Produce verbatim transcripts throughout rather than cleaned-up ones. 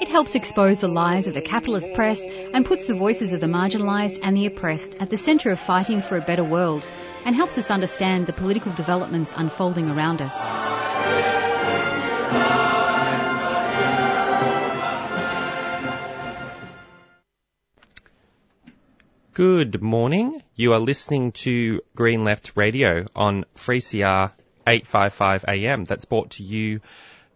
It helps expose the lies of the capitalist press and puts the voices of the marginalised and the oppressed at the centre of fighting for a better world, and helps us understand the political developments unfolding around us. Good morning. You are listening to Green Left Radio on three C R eight fifty-five A M. That's brought to you,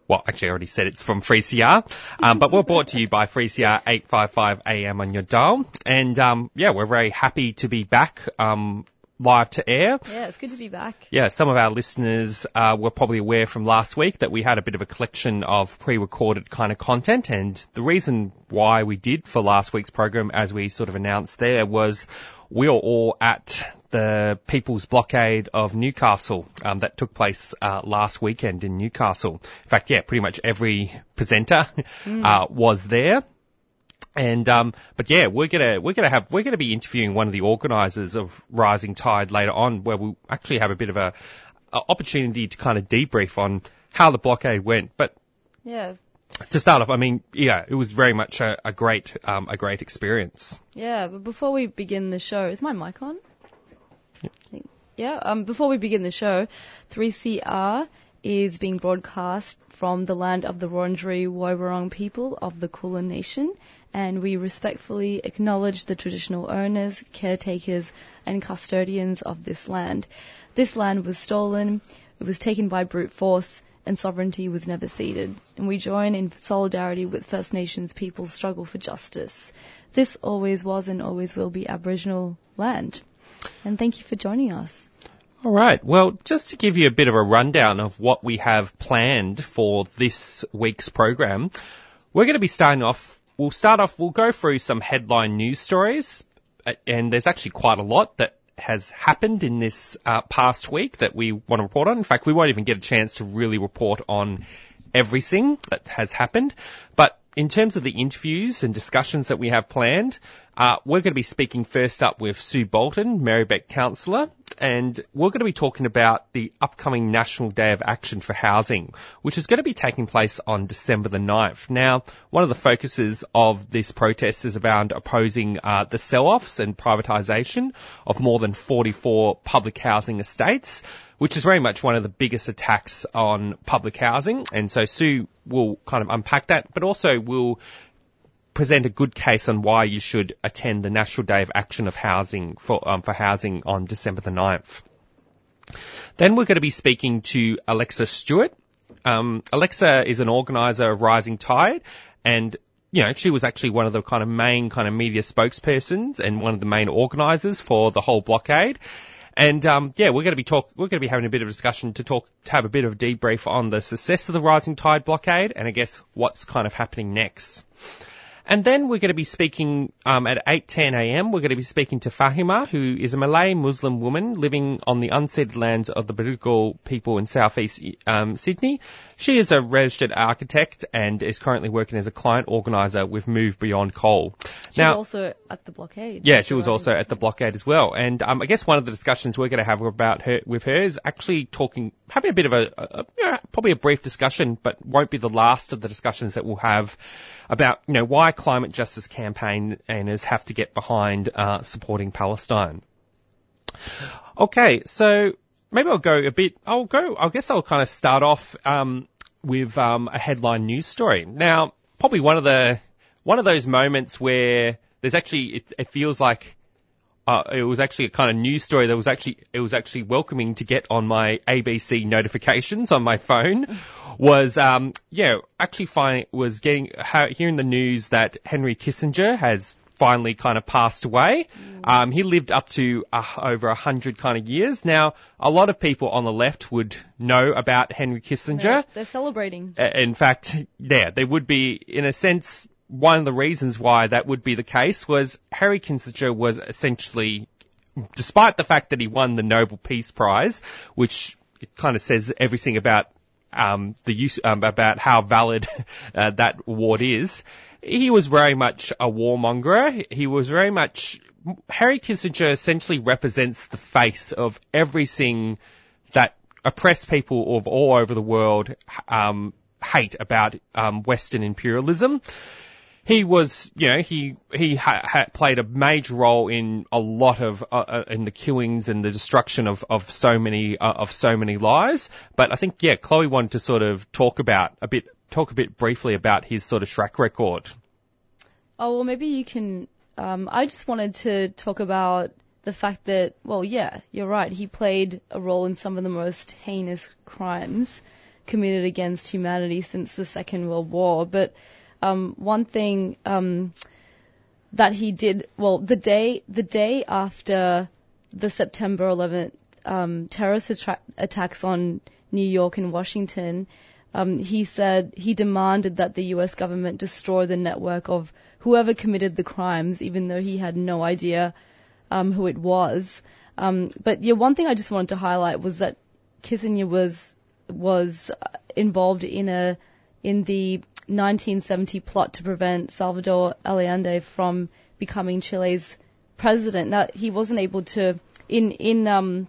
well, actually I already said it's from three C R, um, but we're brought to you by three C R eight fifty-five A M on your dial. And, um, yeah, we're very happy to be back, um, live to air. Yeah, it's good to be back. Yeah, some of our listeners uh, were probably aware from last week that we had a bit of a collection of pre-recorded kind of content, and the reason why we did for last week's program, as we sort of announced there, was we were all at the People's Blockade of Newcastle um, that took place uh, last weekend in Newcastle. In fact, yeah, pretty much every presenter mm. uh, was there. And, um, but yeah, we're gonna, we're gonna have, we're gonna be interviewing one of the organisers of Rising Tide later on, where we'll actually have a bit of a, a opportunity to kind of debrief on how the blockade went. But yeah, to start off, I mean, yeah, it was very much a, a great, um, a great experience. Yeah, but before we begin the show, is my mic on? Yeah. I think, yeah, um, before we begin the show, three C R is being broadcast from the land of the Wurundjeri Woiwurrung people of the Kulin Nation, and we respectfully acknowledge the traditional owners, caretakers and custodians of this land. This land was stolen, it was taken by brute force, and sovereignty was never ceded. And we join in solidarity with First Nations people's struggle for justice. This always was and always will be Aboriginal land. And thank you for joining us. All right. Well, just to give you a bit of a rundown of what we have planned for this week's program, we're going to be starting off, we'll start off, we'll go through some headline news stories, and there's actually quite a lot that has happened in this uh, past week that we want to report on. In fact, we won't even get a chance to really report on everything that has happened, but in terms of the interviews and discussions that we have planned, uh, we're going to be speaking first up with Sue Bolton, Merri-Bek councillor, and we're going to be talking about the upcoming National Day of Action for Housing, which is going to be taking place on December the ninth. Now, one of the focuses of this protest is around opposing uh, the sell-offs and privatisation of more than forty-four public housing estates, which is very much one of the biggest attacks on public housing. And so Sue will kind of unpack that, but also will present a good case on why you should attend the National Day of Action of Housing for, um, for housing on December the ninth. Then we're going to be speaking to Alexa Stuart. Um, Alexa is an organiser of Rising Tide, and you know, she was actually one of the kind of main kind of media spokespersons and one of the main organisers for the whole blockade. And, um, yeah, we're going to be talk, we're going to be having a bit of discussion to talk, to have a bit of a debrief on the success of the Rising Tide blockade and I guess what's kind of happening next. And then we're going to be speaking, um, at eight ten A M, we're going to be speaking to Fahimah, who is a Malay Muslim woman living on the unceded lands of the Bidjigal people in southeast, um, Sydney. She is a registered architect and is currently working as a client organiser with Move Beyond Coal. She now, was also at the blockade. Yeah, she was also at the blockade as well. And um, I guess one of the discussions we're going to have about her with her is actually talking, having a bit of a, a you know, probably a brief discussion, but won't be the last of the discussions that we'll have about, you know, why climate justice campaigners have to get behind uh, supporting Palestine. Okay, so maybe I'll go a bit. I'll go. I guess I'll kind of start off um, with um, a headline news story. Now, probably one of the. One of those moments where there's actually, it, it feels like uh, it was actually a kind of news story that was actually, it was actually welcoming to get on my A B C notifications on my phone was, um, yeah, actually finding, was getting, hearing the news that Henry Kissinger has finally kind of passed away. Mm. Um, he lived up to uh, over a hundred kind of years. Now, a lot of people on the left would know about Henry Kissinger. They're, they're celebrating. Uh, in fact, yeah, they would be in a sense. one of the reasons why that would be the case was Henry Kissinger was essentially, despite the fact that he won the Nobel Peace Prize, which it kind of says everything about um the use um, about how valid uh, that award is, he was very much a warmonger. He was very much Henry Kissinger essentially represents the face of everything that oppressed people of all over the world um hate about um Western imperialism. He was, you know, he he ha- ha played a major role in a lot of uh, in the killings and the destruction of of so many uh, of so many lives. But I think, yeah, Chloe wanted to sort of talk about a bit, talk a bit briefly about his sort of track record. Oh well, maybe you can. Um, I just wanted to talk about the fact that, well, yeah, you're right. He played a role in some of the most heinous crimes committed against humanity since the Second World War, but. Um, one thing um, that he did, well, the day the day after the September eleventh um, terrorist attra- attacks on New York and Washington, um, he said he demanded that the U S government destroy the network of whoever committed the crimes, even though he had no idea um, who it was. Um, but yeah, one thing I just wanted to highlight was that Kissinger was was involved in a in the nineteen seventy plot to prevent Salvador Allende from becoming Chile's president. Now, he wasn't able to. In in um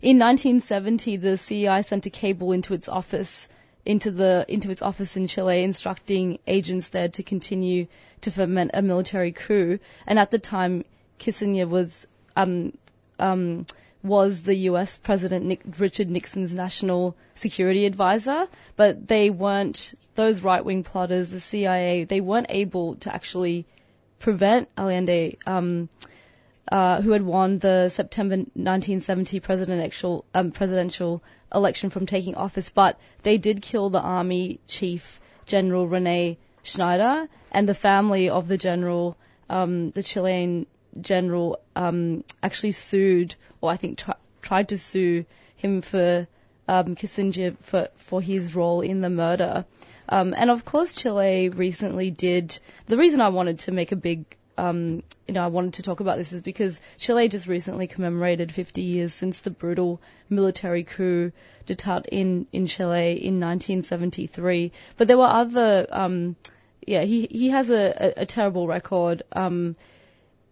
in nineteen seventy, the C I A sent a cable into its office into the into its office in Chile, instructing agents there to continue to foment a military coup. And at the time, Kissinger was um um. was the U S President Nick, Richard Nixon's national security advisor, but they weren't, those right-wing plotters, the C I A, they weren't able to actually prevent Allende, um, uh, who had won the September nineteen seventy presidential, um, presidential election, from taking office, but they did kill the Army Chief General René Schneider and the family of the general, um, the Chilean general um, actually sued, or I think tr- tried to sue him for um, Kissinger for, for his role in the murder. Um, and of course, Chile recently did. The reason I wanted to make a big, um, you know, I wanted to talk about this is because Chile just recently commemorated fifty years since the brutal military coup d'état in in Chile in nineteen seventy-three. But there were other, um, yeah, he he has a, a, a terrible record. Um,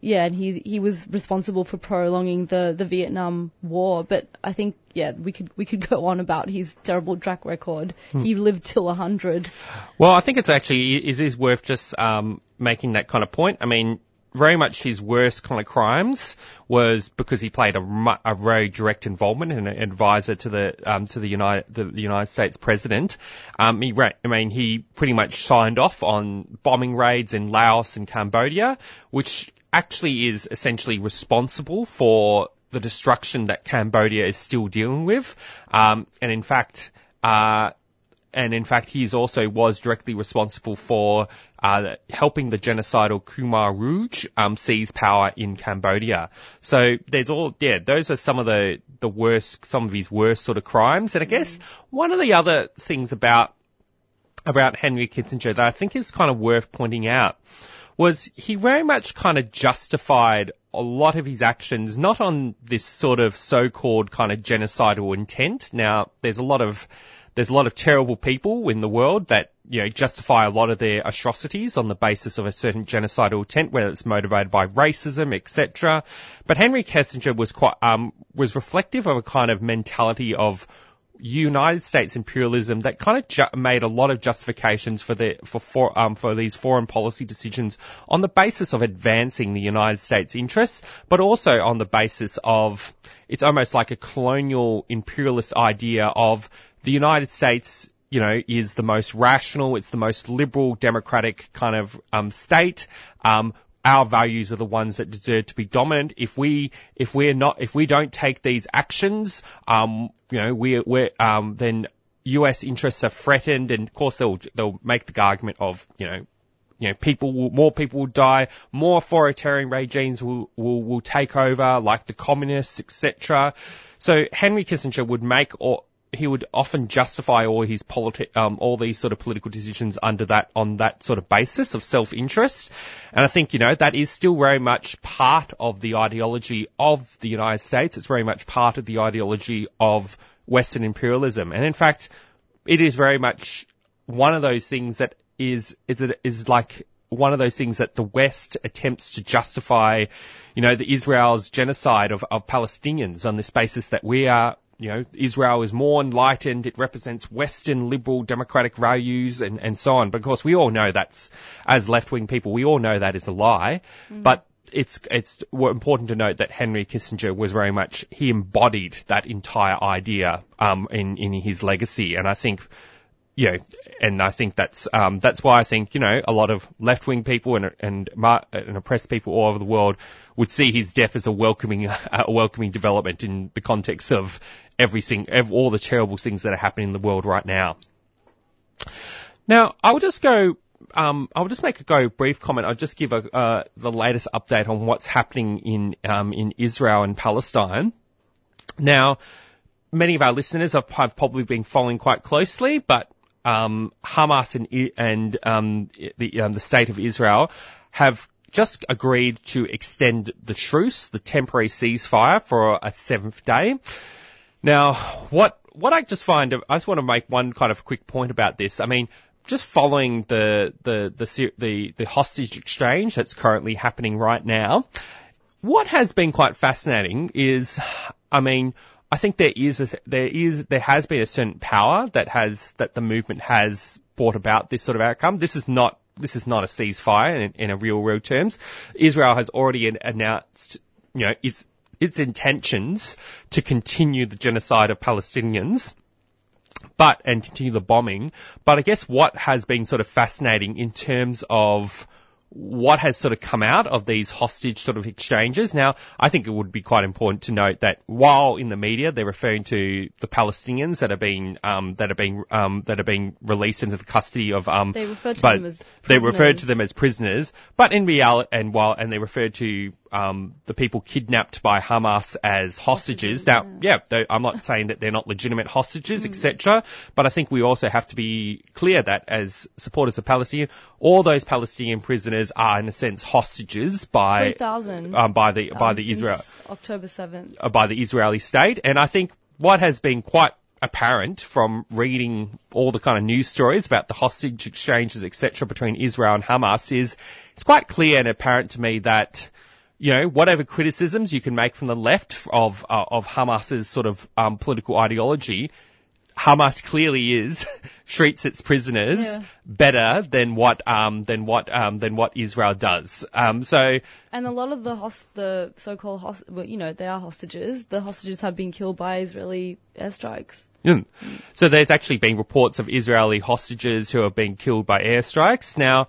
Yeah, and he he was responsible for prolonging the, the Vietnam War. But I think, yeah, we could we could go on about his terrible track record. Hmm. He lived till one hundred. Well, I think it's actually it is worth just um making that kind of point. I mean, very much his worst kind of crimes was because he played a, a very direct involvement and an advisor to the um to the United the, the United States president. Um, he I mean he pretty much signed off on bombing raids in Laos and Cambodia, which actually is essentially responsible for the destruction that Cambodia is still dealing with. Um, and in fact, uh, and in fact, he also was directly responsible for, uh, helping the genocidal Khmer Rouge, um, seize power in Cambodia. So there's all, yeah, those are some of the, the worst, some of his worst sort of crimes. And I guess mm-hmm. one of the other things about, about Henry Kissinger that I think is kind of worth pointing out was he very much kind of justified a lot of his actions, not on this sort of so-called kind of genocidal intent. Now, there's a lot of, there's a lot of terrible people in the world that, you know, justify a lot of their atrocities on the basis of a certain genocidal intent, whether it's motivated by racism, et cetera. But Henry Kissinger was quite, um, was reflective of a kind of mentality of United States imperialism that kind of ju- made a lot of justifications for the for, for um for these foreign policy decisions on the basis of advancing the United States interests, but also on the basis of, it's almost like a colonial imperialist idea of the United States, you know, is the most rational, it's the most liberal, democratic kind of um state. Um Our values are the ones that deserve to be dominant. If we, if we're not, if we don't take these actions, um, you know, we're, we're, um, then U S interests are threatened. And of course, they'll, they'll make the argument of, you know, you know, people will, more people will die, more authoritarian regimes will, will, will take over, like the communists, et cetera. So Henry Kissinger would make or, he would often justify all his politi- um, all these sort of political decisions under that, on that sort of basis of self-interest. And I think, you know, that is still very much part of the ideology of the United States. It's very much part of the ideology of Western imperialism. And in fact, it is very much one of those things that is, is, is like, one of those things that the West attempts to justify, you know, the Israel's genocide of, of Palestinians on this basis that we are, you know, Israel is more enlightened, it represents Western liberal democratic values and, and so on. But of course, we all know that's, as left-wing people, we all know that is a lie. Mm-hmm. But it's, it's important to note that Henry Kissinger was very much, he embodied that entire idea, um, in, in his legacy. And I think, Yeah, you know, and I think that's um that's why I think, you know, a lot of left-wing people and and and oppressed people all over the world would see his death as a welcoming a welcoming development in the context of everything, all the terrible things that are happening in the world right now. Now, I'll just go. Um, I'll just make a go brief comment. I'll just give a, uh, the latest update on what's happening in um in Israel and Palestine. Now, many of our listeners have, have probably been following quite closely, but Um, Hamas and, and um, the, um, the state of Israel have just agreed to extend the truce, the temporary ceasefire, for a seventh day. Now, what what I just find, I just want to make one kind of quick point about this. I mean, just following the the the the, the hostage exchange that's currently happening right now, what has been quite fascinating is, I mean, I think there is, a, there is, there has been a certain power that has, that the movement has brought about this sort of outcome. This is not, this is not a ceasefire in, in a real, real terms. Israel has already announced, you know, its, its intentions to continue the genocide of Palestinians, but, and continue the bombing. But I guess what has been sort of fascinating in terms of what has sort of come out of these hostage sort of exchanges. Now, I think it would be quite important to note that while in the media they're referring to the Palestinians that are being, um, that are being, um, that are being released into the custody of, um, they referred to them as prisoners. They referred to them as prisoners, but in reality, and while, and they referred to, um, the people kidnapped by Hamas as hostages. hostages now, yeah, yeah they, I'm not saying that they're not legitimate hostages, mm. et cetera, but I think we also have to be clear that as supporters of Palestine, all those Palestinian prisoners are in a sense hostages by um, by the um, by the Israel October seventh uh, by the Israeli state. And I think what has been quite apparent from reading all the kind of news stories about the hostage exchanges, et cetera, between Israel and Hamas is it's quite clear and apparent to me that, you know, whatever criticisms you can make from the left of uh, of Hamas's sort of um, political ideology, Hamas clearly is treats its prisoners yeah. better than what um than what um than what Israel does. Um so and a lot of the host the so-called host well, you know, they are hostages. The hostages have been killed by Israeli airstrikes. Mm. So there's actually been reports of Israeli hostages who have been killed by airstrikes. Now,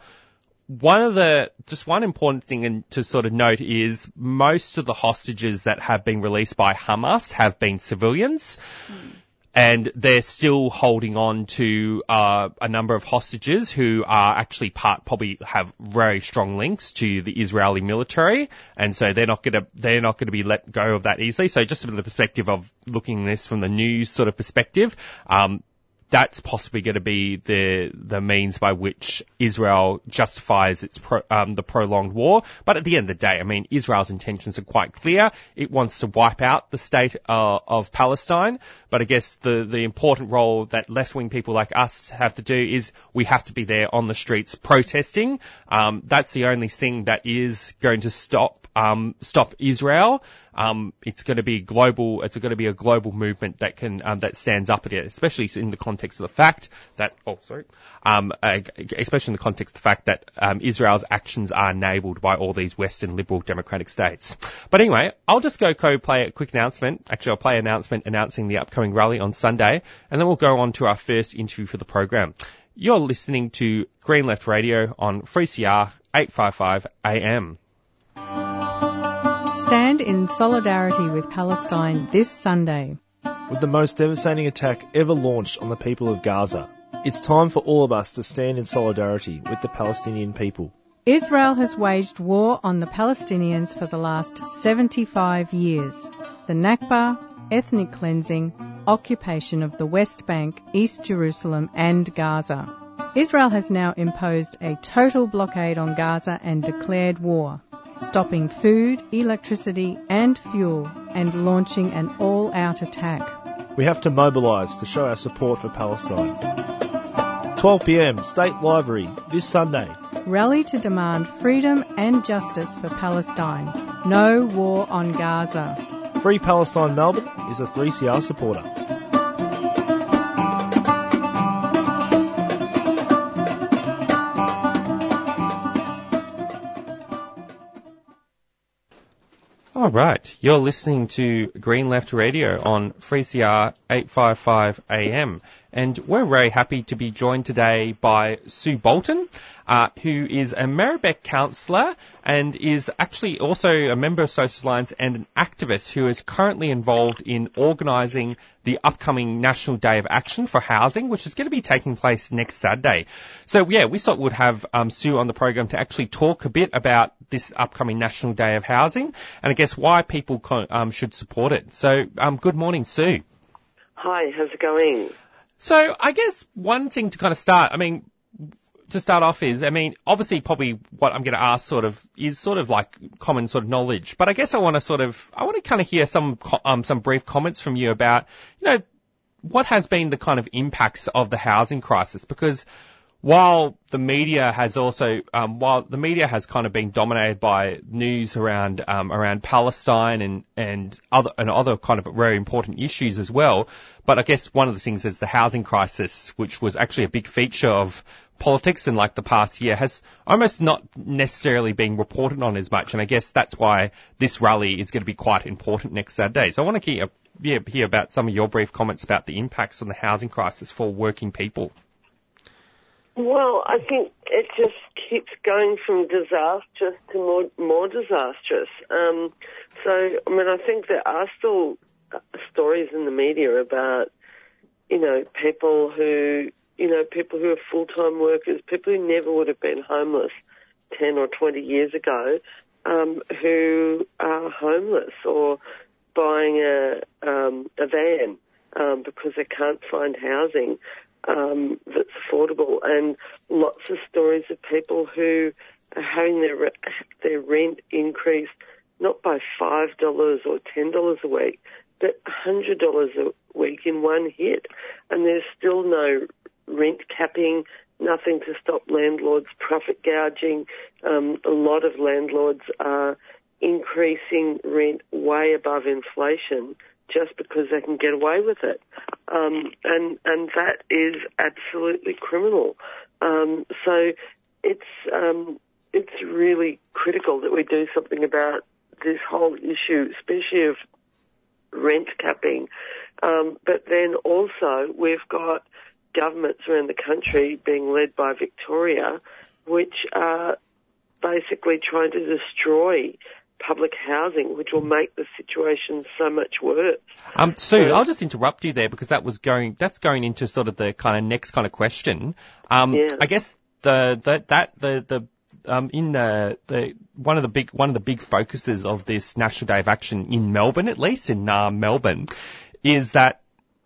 one of the just one important thing in, to sort of note is most of the hostages that have been released by Hamas have been civilians. Mm. And they're still holding on to uh, a number of hostages who are actually part, probably have very strong links to the Israeli military, and so they're not gonna they're not gonna be let go of that easily. So just from the perspective of looking at this from the news sort of perspective, um, that's possibly going to be the the means by which Israel justifies its pro, um, the prolonged war. But at the end of the day, I mean, Israel's intentions are quite clear. It wants to wipe out the state uh, of Palestine. But I guess the the important role that left-wing people like us have to do is we have to be there on the streets protesting. Um, that's the only thing that is going to stop um stop Israel. Um, it's going to be global. It's going to be a global movement that can um, that stands up against, especially in the context of the fact that oh sorry, um, uh, especially in the context of the fact that um, Israel's actions are enabled by all these Western liberal democratic states. But anyway, I'll just go co play a quick announcement. Actually, I'll play an announcement announcing the upcoming rally on Sunday, and then we'll go on to our first interview for the program. You're listening to Green Left Radio on three C R eight fifty-five A M. Stand in solidarity with Palestine this Sunday. With the most devastating attack ever launched on the people of Gaza, it's time for all of us to stand in solidarity with the Palestinian people. Israel has waged war on the Palestinians for the last seventy-five years. The Nakba, ethnic cleansing, occupation of the West Bank, East Jerusalem and Gaza. Israel has now imposed a total blockade on Gaza and declared war, stopping food, electricity and fuel and launching an all-out attack. We have to mobilise to show our support for Palestine. twelve p m, State Library, this Sunday. Rally to demand freedom and justice for Palestine. No war on Gaza. Free Palestine Melbourne is a three C R supporter. All right, you're listening to Green Left Radio on three C R eight fifty-five A M, and we're very happy to be joined today by Sue Bolton, uh, who is a Merri-Bek councillor and is actually also a member of Social Alliance and an activist who is currently involved in organising the upcoming National Day of Action for Housing, which is going to be taking place next Saturday. So, yeah, we thought we'd have um, Sue on the program to actually talk a bit about this upcoming National Day of Housing and I guess why people um, should support it. So, um, good morning, Sue. Hi, how's it going? So, I guess one thing to kind of start, I mean, to start off is, I mean, obviously probably what I'm going to ask sort of is sort of like common sort of knowledge, but I guess I want to sort of, I want to kind of hear some, um, some brief comments from you about, you know, what has been the kind of impacts of the housing crisis, because while the media has also, um, while the media has kind of been dominated by news around, um, around Palestine and, and other, and other kind of very important issues as well. But I guess one of the things is the housing crisis, which was actually a big feature of politics in like the past year, has almost not necessarily been reported on as much. And I guess that's why this rally is going to be quite important next Saturday. So I want to hear, yeah, hear about some of your brief comments about the impacts on the housing crisis for working people. Well, I think it just keeps going from disastrous to more more disastrous. Um, so, I mean, I think there are still stories in the media about, you know, people who, you know, people who are full-time workers, people who never would have been homeless ten or twenty years ago, um, who are homeless or buying a, um, a van um, because they can't find housing Um, that's affordable, and lots of stories of people who are having their re- their rent increased not by five dollars or ten dollars a week, but one hundred dollars a week in one hit. And there's still no rent capping, nothing to stop landlords profit gouging. Um, a lot of landlords are increasing rent way above inflation just because they can get away with it. Um, and, and that is absolutely criminal. Um, so it's, um, it's really critical that we do something about this whole issue, especially of rent capping. Um, but then also we've got governments around the country being led by Victoria, which are basically trying to destroy public housing, which will make the situation so much worse. Um, Sue, I'll just interrupt you there because that was going, that's going into sort of the kind of next kind of question. Um, yeah. I guess the, the, that, the, the, um, in the, the, one of the big, one of the big focuses of this National Day of Action in Melbourne, at least in uh, Melbourne, is that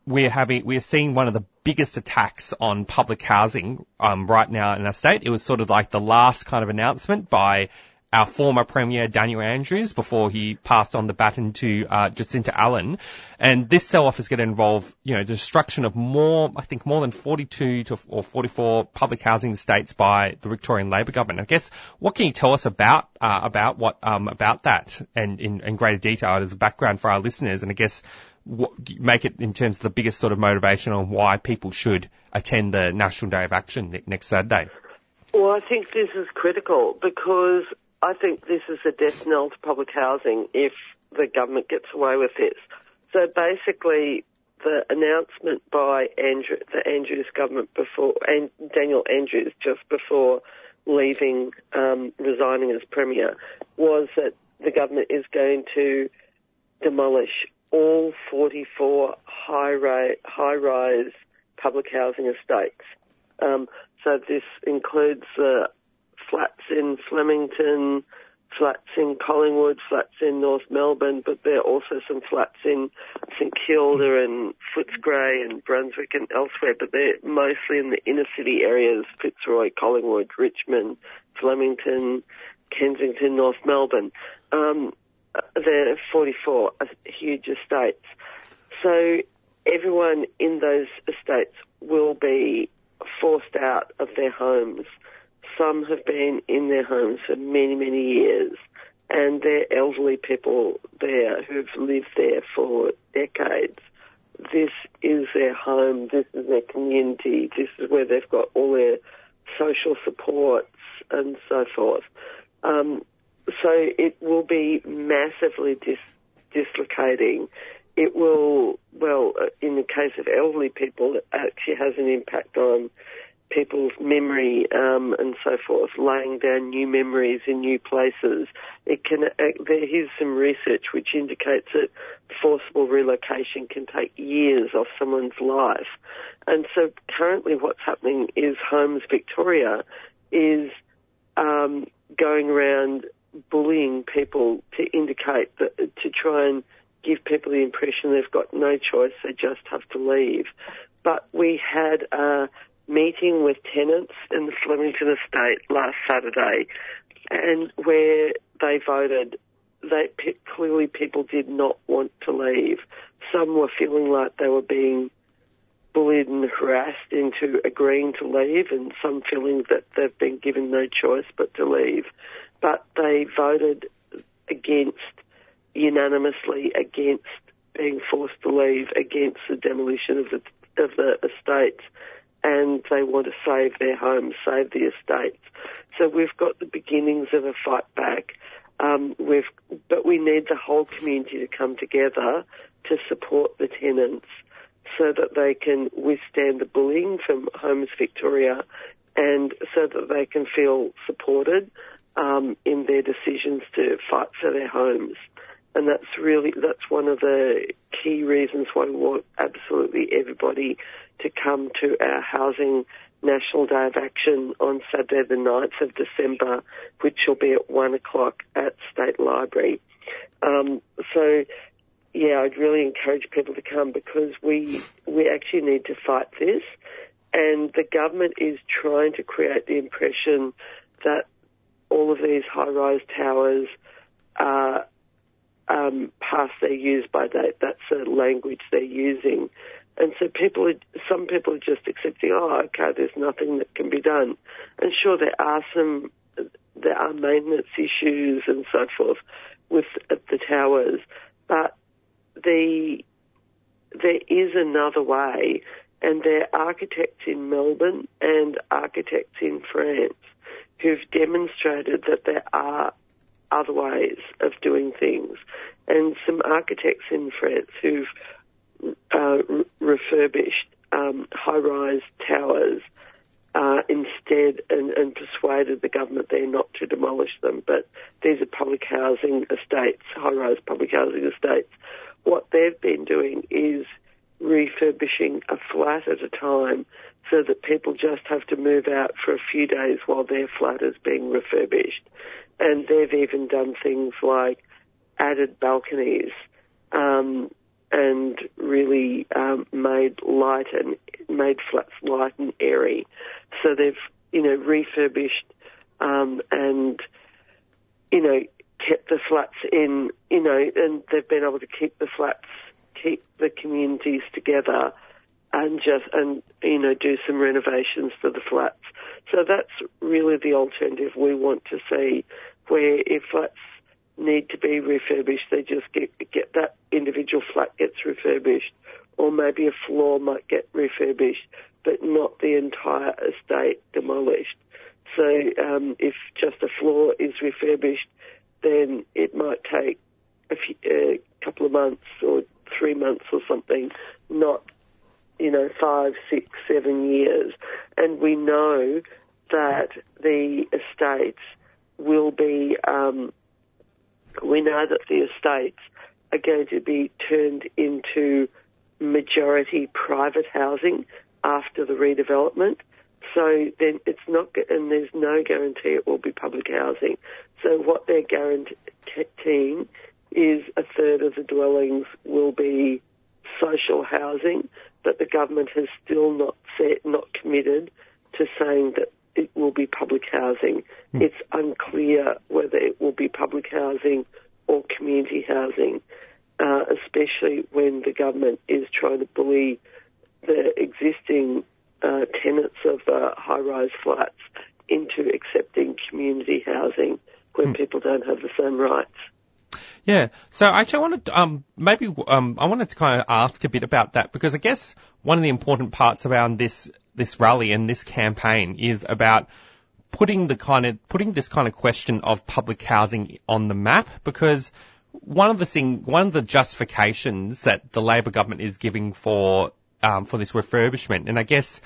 we're having, we're seeing one of the biggest attacks on public housing, um, right now in our state. It was sort of like the last kind of announcement by our former Premier, Daniel Andrews, before he passed on the baton to uh, Jacinta Allen. And this sell-off is going to involve, you know, destruction of more, I think, more than forty-two to or forty-four public housing estates by the Victorian Labor government. I guess, what can you tell us about uh, about what um about that and in, in greater detail as a background for our listeners? And I guess what, make it in terms of the biggest sort of motivation on why people should attend the National Day of Action next Saturday. Well, I think this is critical because I think this is a death knell to public housing if the government gets away with this. So basically, the announcement by Andrew, the Andrews government before, and Daniel Andrews just before leaving, um, resigning as Premier, was that the government is going to demolish all forty-four high-rise, high-rise public housing estates. Um, so this includes the Uh, flats in Flemington, flats in Collingwood, flats in North Melbourne, but there are also some flats in St Kilda and Footscray and Brunswick and elsewhere, but they're mostly in the inner city areas, Fitzroy, Collingwood, Richmond, Flemington, Kensington, North Melbourne. Um, there are forty-four huge estates. So everyone in those estates will be forced out of their homes. Some have been in their homes for many, many years, and they're elderly people there who've lived there for decades. This is their home, this is their community, this is where they've got all their social supports and so forth. Um, so it will be massively dis- dislocating. It will, well, in the case of elderly people, it actually has an impact on people's memory um, and so forth, laying down new memories in new places. It can. Uh, there is some research which indicates that forcible relocation can take years off someone's life. And so currently what's happening is Homes Victoria is um, going around bullying people to indicate that, to try and give people the impression they've got no choice, they just have to leave. But we had a meeting with tenants in the Flemington estate last Saturday, and where they voted, they clearly people did not want to leave. Some were feeling like they were being bullied and harassed into agreeing to leave, and some feeling that they've been given no choice but to leave. But they voted against unanimously against being forced to leave, against the demolition of the, of the estates, and they want to save their homes, save the estates. So we've got the beginnings of a fight back. Um, we've, but we need the whole community to come together to support the tenants so that they can withstand the bullying from Homes Victoria and so that they can feel supported um, in their decisions to fight for their homes. And that's really, that's one of the key reasons why we want absolutely everybody to come to our Housing National Day of Action on Saturday the ninth of December, which will be at one o'clock at State Library. Um, so, yeah, I'd really encourage people to come because we, we actually need to fight this. And the government is trying to create the impression that all of these high-rise towers are Um, past their use by date. That's the language they're using. And so people, are, some people are just accepting, oh, okay, there's nothing that can be done. And sure, there are some, there are maintenance issues and so forth with the towers, but the, there is another way, and there are architects in Melbourne and architects in France who've demonstrated that there are other ways of doing things. And some architects in France who've uh, refurbished um, high-rise towers uh, instead and, and persuaded the government there not to demolish them. But these are public housing estates, high-rise public housing estates. What they've been doing is refurbishing a flat at a time so that people just have to move out for a few days while their flat is being refurbished. And they've even done things like added balconies um, and really um, made light and made flats light and airy. So they've, you know, refurbished um, and, you know, kept the flats in, you know, and they've been able to keep the flats, keep the communities together and just, and, you know, do some renovations to the flats. So that's really the alternative we want to see, where if flats need to be refurbished, they just get, get that individual flat gets refurbished, or maybe a floor might get refurbished, but not the entire estate demolished. So um, if just a floor is refurbished, then it might take a, few, a couple of months or three months or something, not, you know, five, six, seven years. And we know that the estates will be, um, we know that the estates are going to be turned into majority private housing after the redevelopment. So then it's not, and there's no guarantee it will be public housing. So what they're guaranteeing is a third of the dwellings will be social housing, but the government has still not said, not committed to saying that it will be public housing. Mm. It's unclear whether it will be public housing or community housing, uh, especially when the government is trying to bully the existing uh, tenants of uh, high-rise flats into accepting community housing when mm. people don't have the same rights. Yeah, so actually I wanted to, um maybe um I wanted to kind of ask a bit about that, because I guess one of the important parts around this this rally and this campaign is about putting the kind of putting this kind of question of public housing on the map, because one of the thing one of the justifications that the Labor government is giving for um for this refurbishment, and I guess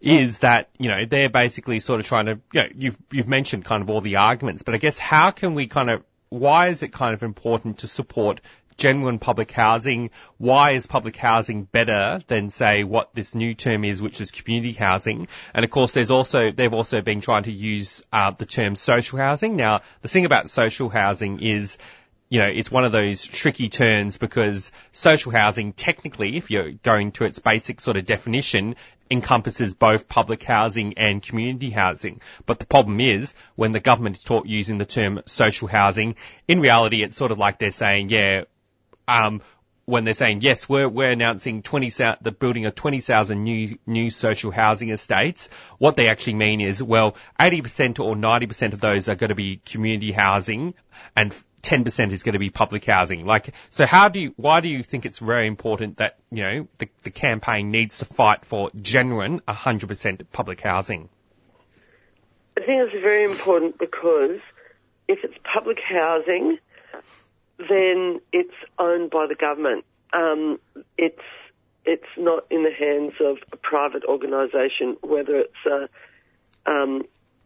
is that, you know, they're basically sort of trying to, you know, you've you've mentioned kind of all the arguments, but I guess how can we kind of why is it kind of important to support genuine public housing? Why is public housing better than, say, what this new term is, which is community housing? And of course, there's also, they've also been trying to use uh, the term social housing. Now, the thing about social housing is, you know, it's one of those tricky terms, because social housing, technically, if you're going to its basic sort of definition, encompasses both public housing and community housing. But the problem is, when the government is taught using the term social housing, in reality, it's sort of like they're saying, yeah, um, when they're saying, yes, we're, we're announcing twenty, the building of twenty thousand new, new social housing estates, what they actually mean is, well, eighty percent or ninety percent of those are going to be community housing and ten percent is going to be public housing. Like, so how do you, why do you think it's very important that, you know, the, the campaign needs to fight for genuine one hundred percent public housing? I think it's very important, because if it's public housing, then it's owned by the government. Um, it's, it's not in the hands of a private organisation, whether it's a, um,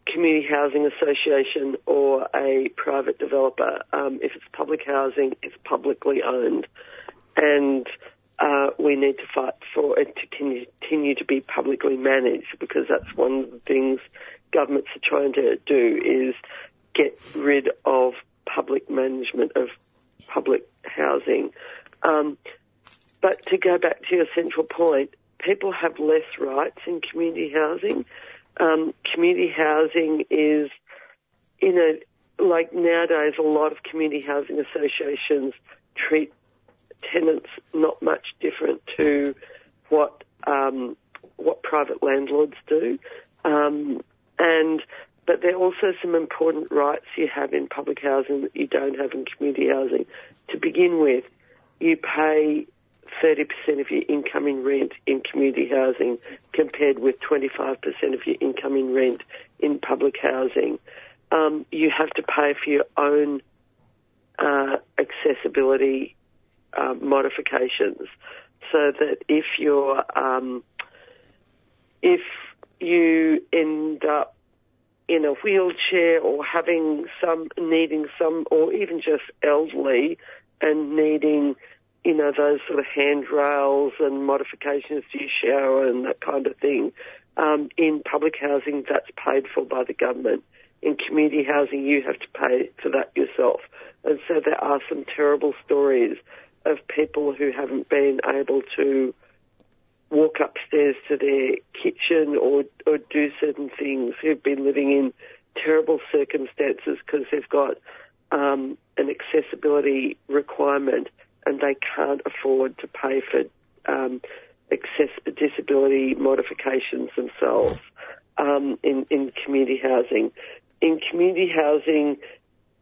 community housing association or a private developer. Um, if it's public housing, it's publicly owned, and uh, we need to fight for it to continue to be publicly managed, because that's one of the things governments are trying to do, is get rid of public management of public housing. Um, but to go back to your central point, people have less rights in community housing. Um, community housing is, you know, like nowadays a lot of community housing associations treat tenants not much different to what um, what private landlords do. Um, and but there are also some important rights you have in public housing that you don't have in community housing. To begin with, you pay thirty percent of your income in rent in community housing compared with twenty-five percent of your income in rent in public housing. Um, you have to pay for your own uh, accessibility uh, modifications, so that if you're, um, if you end up in a wheelchair or having some, needing some, or even just elderly and needing, you know, those sort of handrails and modifications to your shower and that kind of thing. Um, in public housing, that's paid for by the government. In community housing, you have to pay for that yourself. And so there are some terrible stories of people who haven't been able to walk upstairs to their kitchen or, or do certain things, who've been living in terrible circumstances because they've got um, an accessibility requirement, and they can't afford to pay for um, disability modifications themselves um, in, in community housing. In community housing,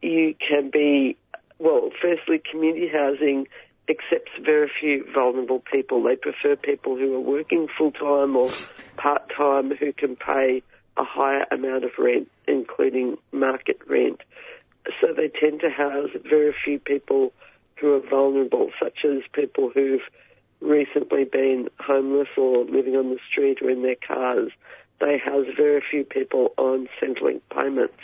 you can be, well, firstly, community housing accepts very few vulnerable people. They prefer people who are working full-time or part-time who can pay a higher amount of rent, including market rent. So they tend to house very few people who are vulnerable, such as people who've recently been homeless or living on the street or in their cars. They house very few people on Centrelink payments,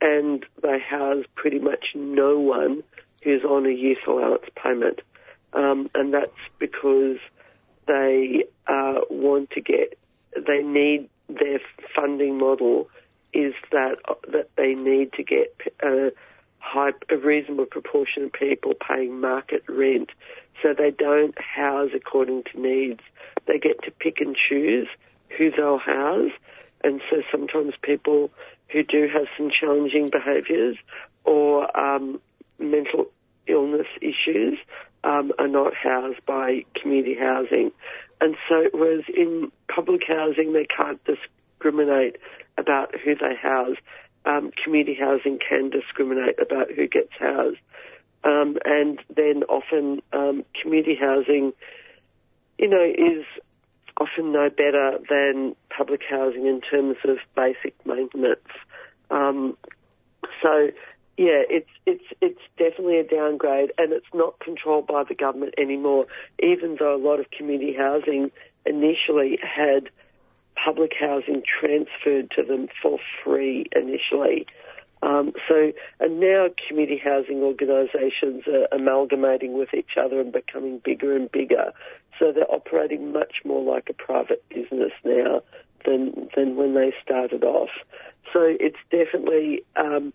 and they house pretty much no one who's on a youth allowance payment. Um, and that's because they uh, want to get, they need their funding model is that that they need to get a, high, a reasonable proportion of people paying market rent. So they don't house according to needs. They get to pick and choose who they'll house. And so sometimes people who do have some challenging behaviours or um, mental illness issues um, are not housed by community housing. And so whereas in public housing they can't discriminate about who they house, um, community housing can discriminate about who gets housed. Um, and then often um, community housing, you know, is often no better than public housing in terms of basic maintenance. Um, so, yeah, it's it's it's definitely a downgrade, and it's not controlled by the government anymore, even though a lot of community housing initially had public housing transferred to them for free initially. Um, so, and now community housing organisations are amalgamating with each other and becoming bigger and bigger. So they're operating much more like a private business now than than when they started off. So it's definitely, um,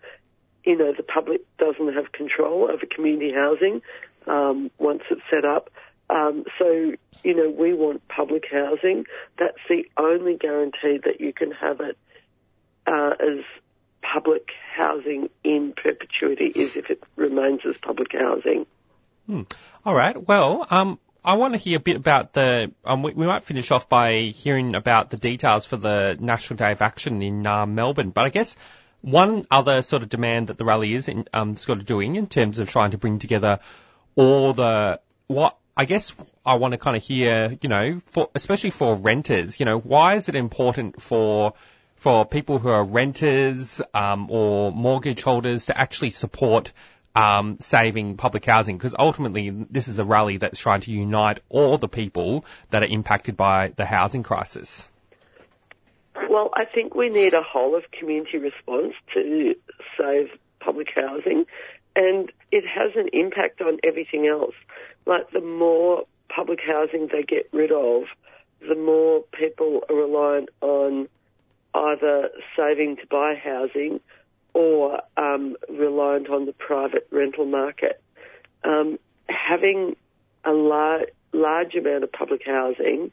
you know, the public doesn't have control over community housing um, once it's set up. Um, so, you know, we want public housing. That's the only guarantee that you can have it uh, as public housing in perpetuity is if it remains as public housing. Hmm. All right. Well, um, I want to hear a bit about the... Um, we, we might finish off by hearing about the details for the National Day of Action in uh, Melbourne, but I guess one other sort of demand that the rally is in, um, sort of doing in terms of trying to bring together all the... what I guess I want to kind of hear, you know, for, especially for renters, you know, why is it important for... for people who are renters um, or mortgage holders to actually support um, saving public housing? Because ultimately this is a rally that's trying to unite all the people that are impacted by the housing crisis. Well, I think we need a whole of community response to save public housing, and it has an impact on everything else. Like the more public housing they get rid of, the more people are reliant on either saving to buy housing or um, reliant on the private rental market. Um, having a lar- large amount of public housing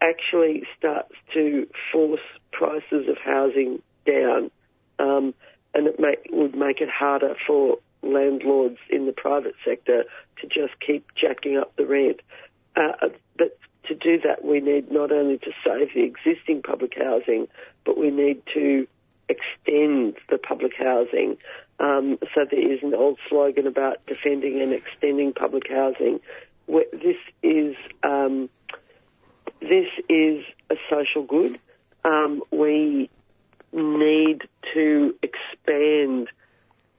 actually starts to force prices of housing down, um, and it make, would make it harder for landlords in the private sector to just keep jacking up the rent. Uh, but to do that, we need not only to save the existing public housing, but we need to extend the public housing. Um, so there is an old slogan about defending and extending public housing. This is um, this is a social good. Um, we need to expand,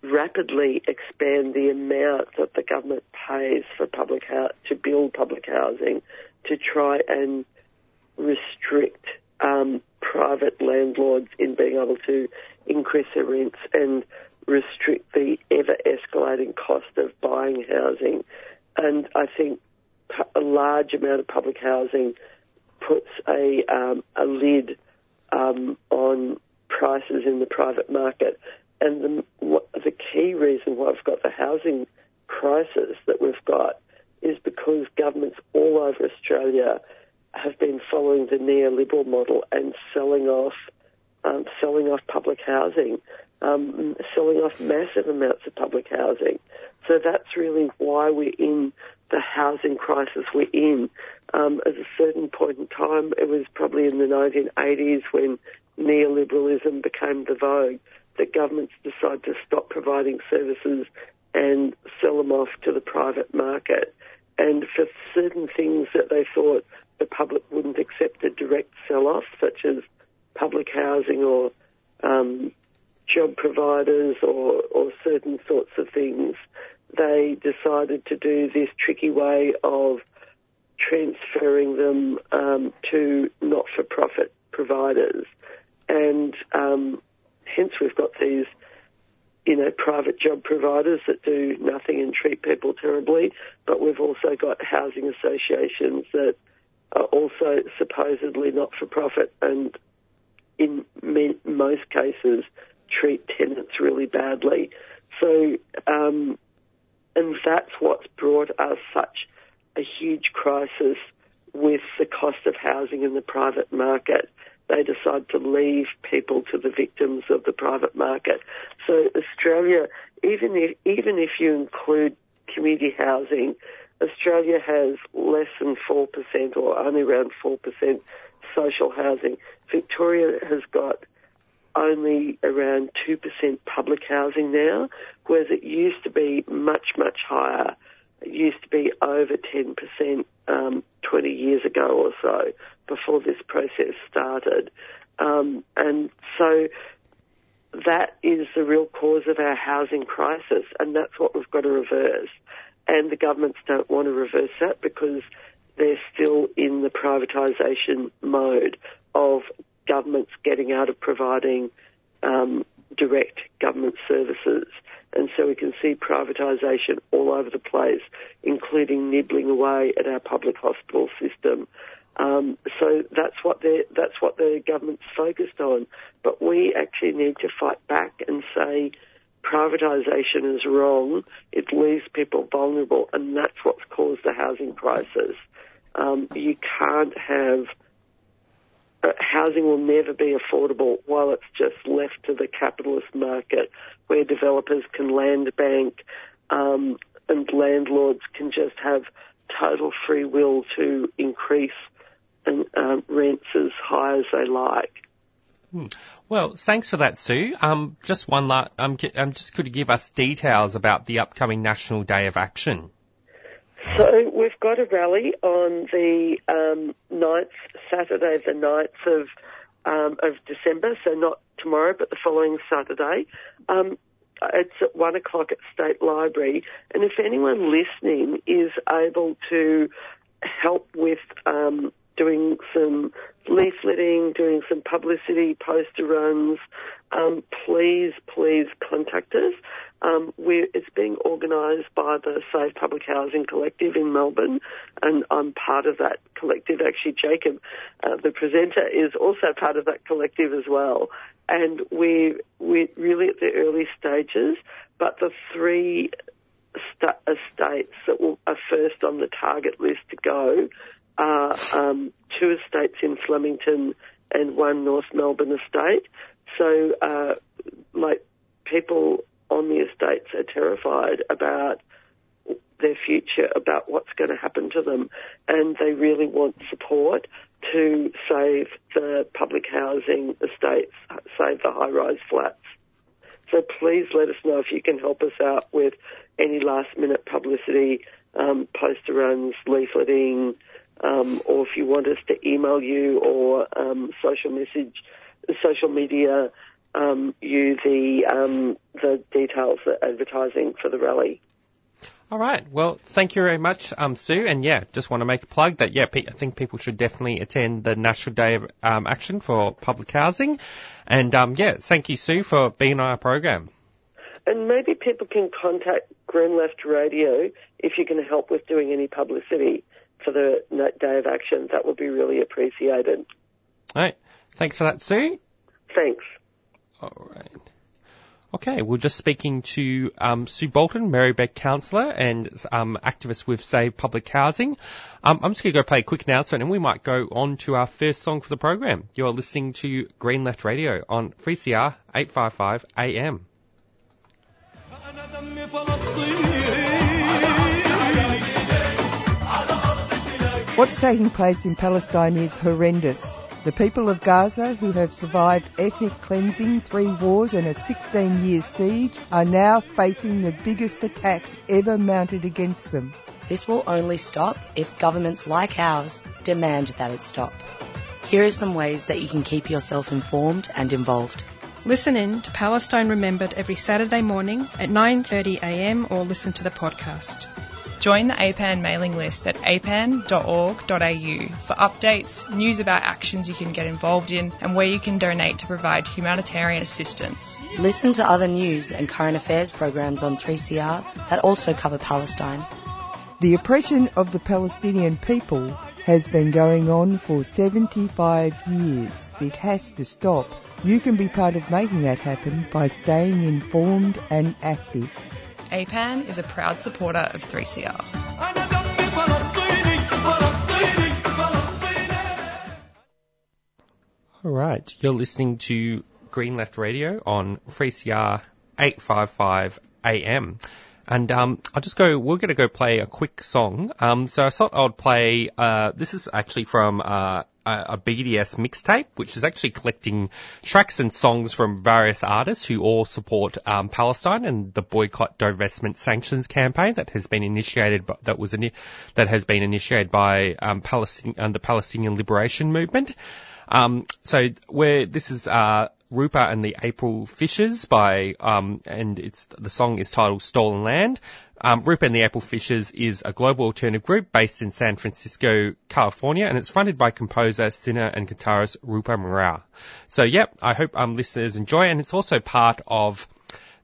rapidly expand the amount that the government pays for public ho- to build public housing, to try and restrict um, private landlords in being able to increase their rents and restrict the ever-escalating cost of buying housing. And I think a large amount of public housing puts a, um, a lid um, on prices in the private market. And the, what, the key reason why we've got the housing crisis that we've got is because governments all over Australia have been following the neoliberal model and selling off, um, selling off public housing, um, selling off massive amounts of public housing. So that's really why we're in the housing crisis we're in. Um, at a certain point in time, it was probably in the nineteen eighties when neoliberalism became the vogue, that governments decided to stop providing services and sell them off to the private market. And for certain things that they thought the public wouldn't accept a direct sell-off, such as public housing or um, job providers or, or certain sorts of things, they decided to do this tricky way of transferring them um, to not-for-profit providers. And um, hence we've got these, you know, private job providers that do nothing and treat people terribly, but we've also got housing associations that are also supposedly not-for-profit and in me- most cases treat tenants really badly. So, um, and that's what's brought us such a huge crisis with the cost of housing in the private market. They decide to leave people to the victims of the private market. So Australia, even if even if you include community housing, Australia has less than four percent or only around four percent social housing. Victoria has got only around two percent public housing now, whereas it used to be much, much higher. It used to be over ten percent um, twenty years ago or so, before this process started. Um, and so that is the real cause of our housing crisis, and that's what we've got to reverse. And the governments don't want to reverse that because they're still in the privatisation mode of governments getting out of providing um, direct government services. And so we can see privatisation all over the place, including nibbling away at our public hospital system. Um, so that's what they're, that's what the government's focused on. But we actually need to fight back and say, privatisation is wrong, it leaves people vulnerable, and that's what's caused the housing crisis. Um, you can't have... Uh, housing will never be affordable while it's just left to the capitalist market where developers can land bank um, and landlords can just have total free will to increase and, um, rents as high as they like. Well, thanks for that, Sue. Um, just one last, um, um, just could you give us details about the upcoming National Day of Action? So we've got a rally on the um, ninth, Saturday the ninth of um, of December, so not tomorrow but the following Saturday. Um, it's at one o'clock at State Library, and if anyone listening is able to help with um, doing some leafleting, doing some publicity, poster runs, um, please, please contact us. Um, we're, it's being organised by the Safe Public Housing Collective in Melbourne, and I'm part of that collective. Actually, Jacob, uh, the presenter, is also part of that collective as well. And we're, we're really at the early stages, but the three st- estates that will, are first on the target list to go are um, two estates in Flemington and one North Melbourne estate. So, uh, like, people on the estates are terrified about their future, about what's going to happen to them, and they really want support to save the public housing estates, save the high-rise flats. So please let us know if you can help us out with any last-minute publicity, um, poster runs, leafleting, um, or if you want us to email you or um, social message, social media, Um, you the um, the details, the advertising for the rally. All right. Well, thank you very much, um, Sue. And yeah, just want to make a plug that yeah, I think people should definitely attend the National Day of um, Action for Public Housing. And um, yeah, thank you, Sue, for being on our program. And maybe people can contact Green Left Radio if you can help with doing any publicity for the Day of Action. That would be really appreciated. All right. Thanks for that, Sue. Thanks. All right. Okay, we're just speaking to um, Sue Bolton, Merri-Bek councillor and um, activist with Save Public Housing. Um, I'm just going to go play a quick announcement and we might go on to our first song for the program. You're listening to Green Left Radio on three C R eight fifty-five A M. What's taking place in Palestine is horrendous. The people of Gaza, who have survived ethnic cleansing, three wars and a sixteen-year siege, are now facing the biggest attacks ever mounted against them. This will only stop if governments like ours demand that it stop. Here are some ways that you can keep yourself informed and involved. Listen in to Palestine Remembered every Saturday morning at nine thirty a m or listen to the podcast. Join the A P A N mailing list at a p a n dot org dot a u for updates, news about actions you can get involved in and where you can donate to provide humanitarian assistance. Listen to other news and current affairs programs on three C R that also cover Palestine. The oppression of the Palestinian people has been going on for seventy-five years. It has to stop. You can be part of making that happen by staying informed and active. A P A N is a proud supporter of three C R. All right, you're listening to Green Left Radio on three C R eight fifty-five A M. And um, I'll just go, we're going to go play a quick song. Um, so I thought I'd play, uh, this is actually from uh, a B D S mixtape, which is actually collecting tracks and songs from various artists who all support um, Palestine and the boycott, divestment, sanctions campaign that has been initiated, by, that was, in, that has been initiated by um, Palestine, uh, the Palestinian Liberation Movement. Um, so where this is, uh, Rupa and the April Fishes by, um, and it's, the song is titled Stolen Land. Um, Rupa and the April Fishes is a global alternative group based in San Francisco, California, and it's fronted by composer, singer, and guitarist Rupa Morar. So yep, I hope, um, listeners enjoy, and it's also part of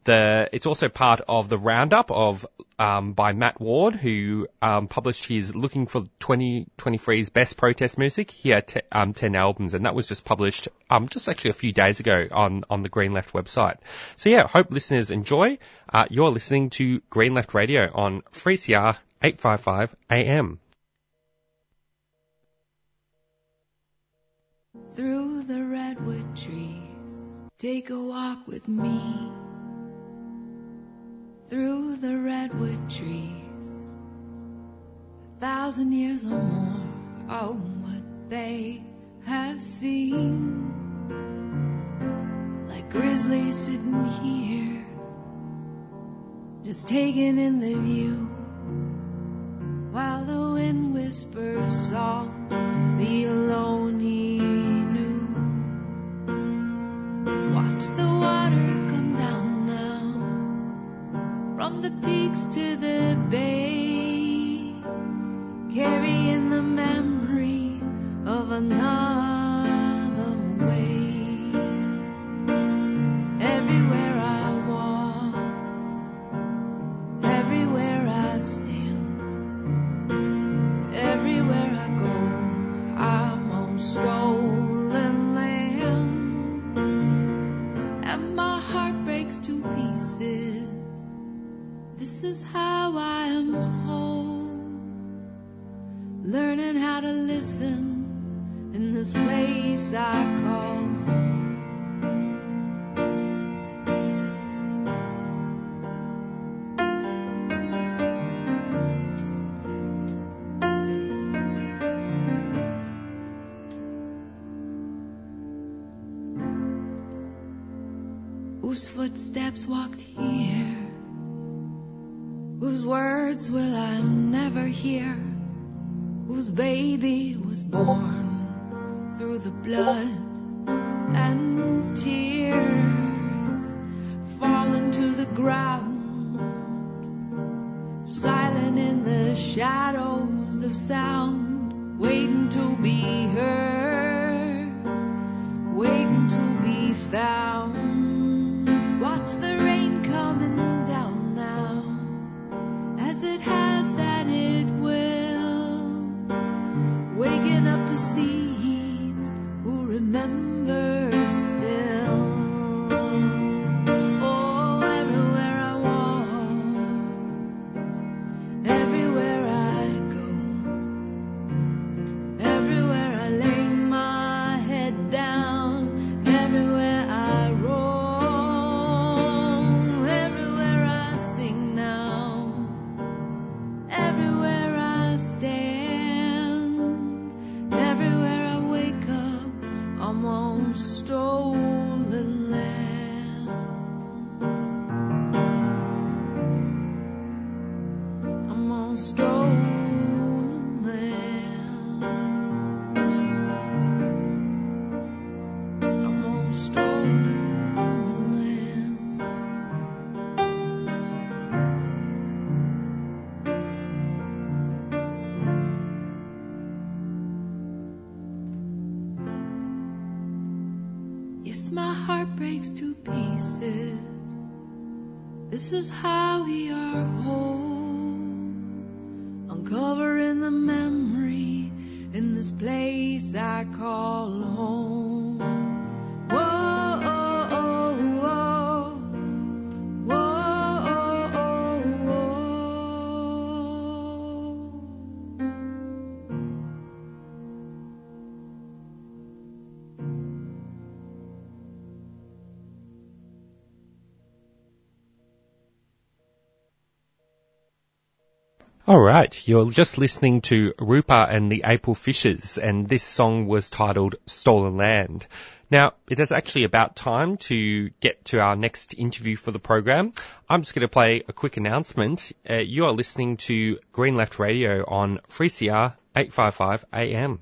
the, it's also part of the roundup of, um, by Matt Ward, who, um, published his Looking for twenty twenty-three's Best Protest Music. He had, t- um, ten albums, and that was just published, um, just actually a few days ago on, on the Green Left website. So yeah, hope listeners enjoy. Uh, you're listening to Green Left Radio on three C R eight fifty-five A M. Through the redwood trees, take a walk with me. Through the redwood trees, a thousand years or more, oh, what they have seen. Like grizzlies sitting here, just taking in the view, while the wind whispers songs the alone he knew. Watch the water come down from the peaks to the bay, carrying the memory of another way. Everywhere I walk, everywhere I stand, everywhere I go, I'm on stolen land, and my heart breaks to pieces. This is how I am whole, learning how to listen in this place I call home. Whose footsteps walked here? Whose words will I never hear? Whose baby was born through the blood and tears, falling to the ground, silent in the shadows of sound, waiting to be heard, waiting to be found. Watch the rain coming down, as it has and it will, waking up the seeds who remember still. Oh, everywhere I walk, everywhere I go, everywhere I lay my head down, everywhere I roam, everywhere I sing now, everywhere I stand, everywhere I wake up, I'm on stolen land. I'm on stolen land. I'm on stolen land. My heart breaks to pieces. This is how we are whole, on covering the memory in this place I call home. Whoa, oh, oh, oh. Whoa, oh, oh, oh. All right, you're just listening to Rupa and the April Fishes, and this song was titled Stolen Land. Now, it is actually about time to get to our next interview for the program. I'm just going to play a quick announcement. Uh, you are listening to Green Left Radio on three C R eight fifty-five A M.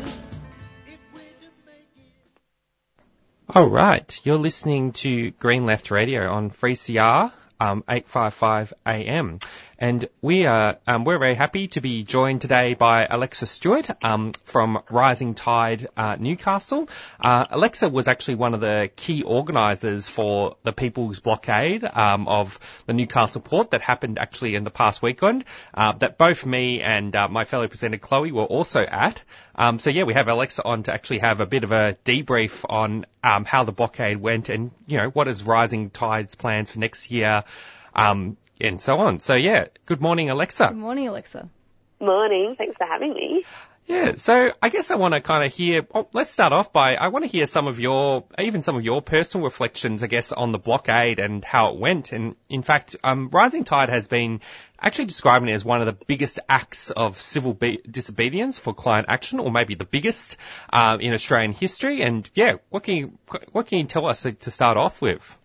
All right, you're listening to Green Left Radio on three C R um, eight fifty-five A M, and we are um, we're very happy to be joined today by Alexa Stuart um, from Rising Tide uh, Newcastle. Uh, Alexa was actually one of the key organisers for the People's Blockade um, of the Newcastle Port that happened actually in the past weekend. Uh, that both me and uh, my fellow presenter Chloe were also at. Um, so, yeah, we have Alexa on to actually have a bit of a debrief on um, how the blockade went and, you know, what is Rising Tide's plans for next year um, and so on. So, yeah, good morning, Alexa. Good morning, Alexa. Morning. Thanks for having me. Yeah, so I guess I want to kind of hear, oh, let's start off by, I want to hear some of your, even some of your personal reflections, I guess, on the blockade and how it went. And in fact, um, Rising Tide has been actually describing it as one of the biggest acts of civil be- disobedience for client action, or maybe the biggest, um, in Australian history. And yeah, what can you, what can you tell us to start off with?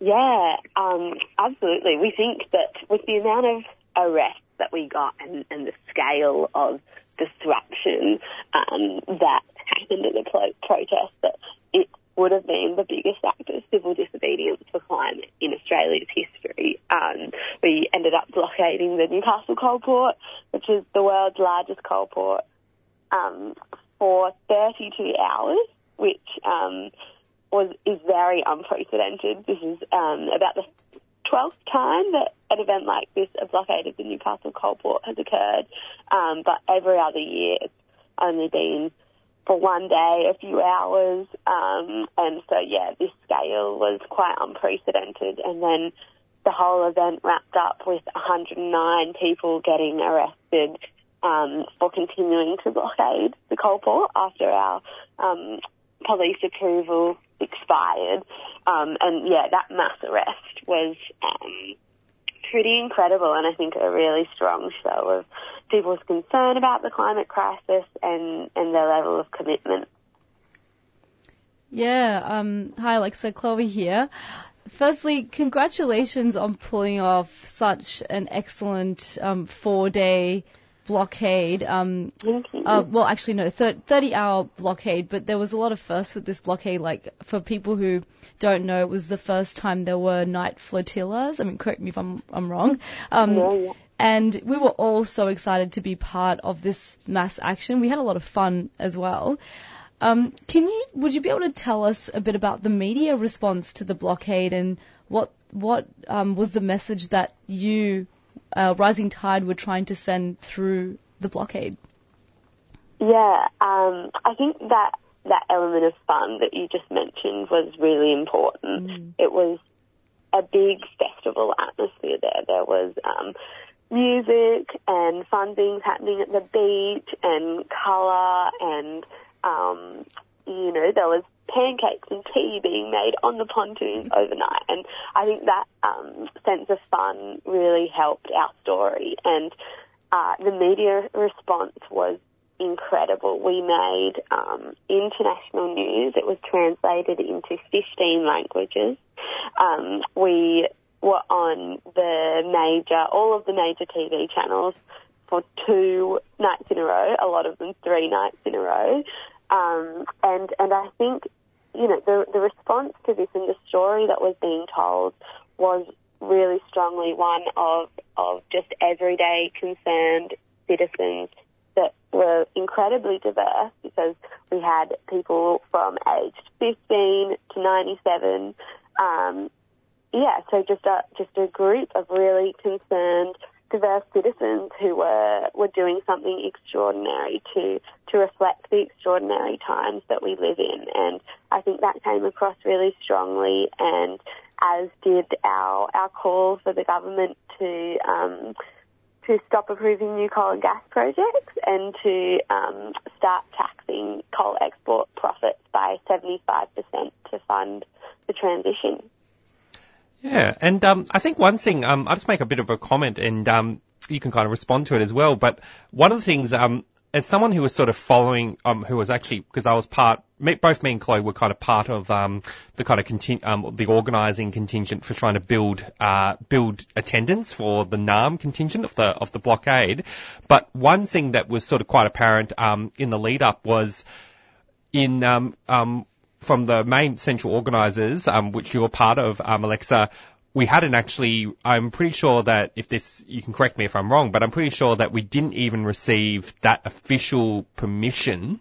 Yeah, um, absolutely. We think that with the amount of arrests that we got and, and the scale of disruption um, that happened at the pro- protest, that it would have been the biggest act of civil disobedience for climate in Australia's history. Um, we ended up blockading the Newcastle coal port, which is the world's largest coal port, um, for thirty-two hours, which um, was is very unprecedented. This is um, about the twelfth time that an event like this, a blockade of the Newcastle coal port, has occurred, um, but every other year it's only been for one day, a few hours, um, and so, yeah, this scale was quite unprecedented. And then the whole event wrapped up with one hundred nine people getting arrested um, for continuing to blockade the coal port after our um, police approval expired, um, and yeah, that mass arrest was um, pretty incredible, and I think a really strong show of people's concern about the climate crisis and, and their level of commitment. Yeah, um, hi Alexa, Chloe here. Firstly, congratulations on pulling off such an excellent um, four-day blockade. Um, uh, well, actually, no, thirty-hour blockade, but there was a lot of firsts with this blockade. Like, for people who don't know, it was the first time there were night flotillas. I mean, correct me if I'm I'm wrong. Um, yeah, yeah. And we were all so excited to be part of this mass action. We had a lot of fun as well. Um, can you, would you be able to tell us a bit about the media response to the blockade and what what um, was the message that you Uh, Rising Tide were trying to send through the blockade? Yeah, um, I think that that element of fun that you just mentioned was really important. Mm. It was a big festival atmosphere there. There was um, music and fun things happening at the beach and colour and um, you know, there was pancakes and tea being made on the pontoons overnight. And I think that um, sense of fun really helped our story. And uh, the media response was incredible. We made um, international news. It was translated into fifteen languages. Um, we were on the major, all of the major T V channels for two nights in a row, a lot of them three nights in a row. Um, and, and I think, you know, the, the response to this and the story that was being told was really strongly one of, of just everyday concerned citizens that were incredibly diverse, because we had people from aged fifteen to ninety-seven. Um, yeah, so just a, just a group of really concerned diverse citizens who were, were doing something extraordinary to, to reflect the extraordinary times that we live in. And I think that came across really strongly, and as did our, our call for the government to, um, to stop approving new coal and gas projects and to um, start taxing coal export profits by seventy-five percent to fund the transition. Yeah, and um, I think one thing, um, I'll just make a bit of a comment, and um, you can kind of respond to it as well, but one of the things, um, as someone who was sort of following, um, who was actually, because I was part, me, both me and Chloe were kind of part of um, the kind of conting- um, the organising contingent for trying to build uh, build attendance for the N A M contingent of the of the blockade. But one thing that was sort of quite apparent um, in the lead up was in um, um, from the main central organisers, um, which you were part of, um, Alexa, we hadn't actually, I'm pretty sure that if this, you can correct me if I'm wrong, but I'm pretty sure that we didn't even receive that official permission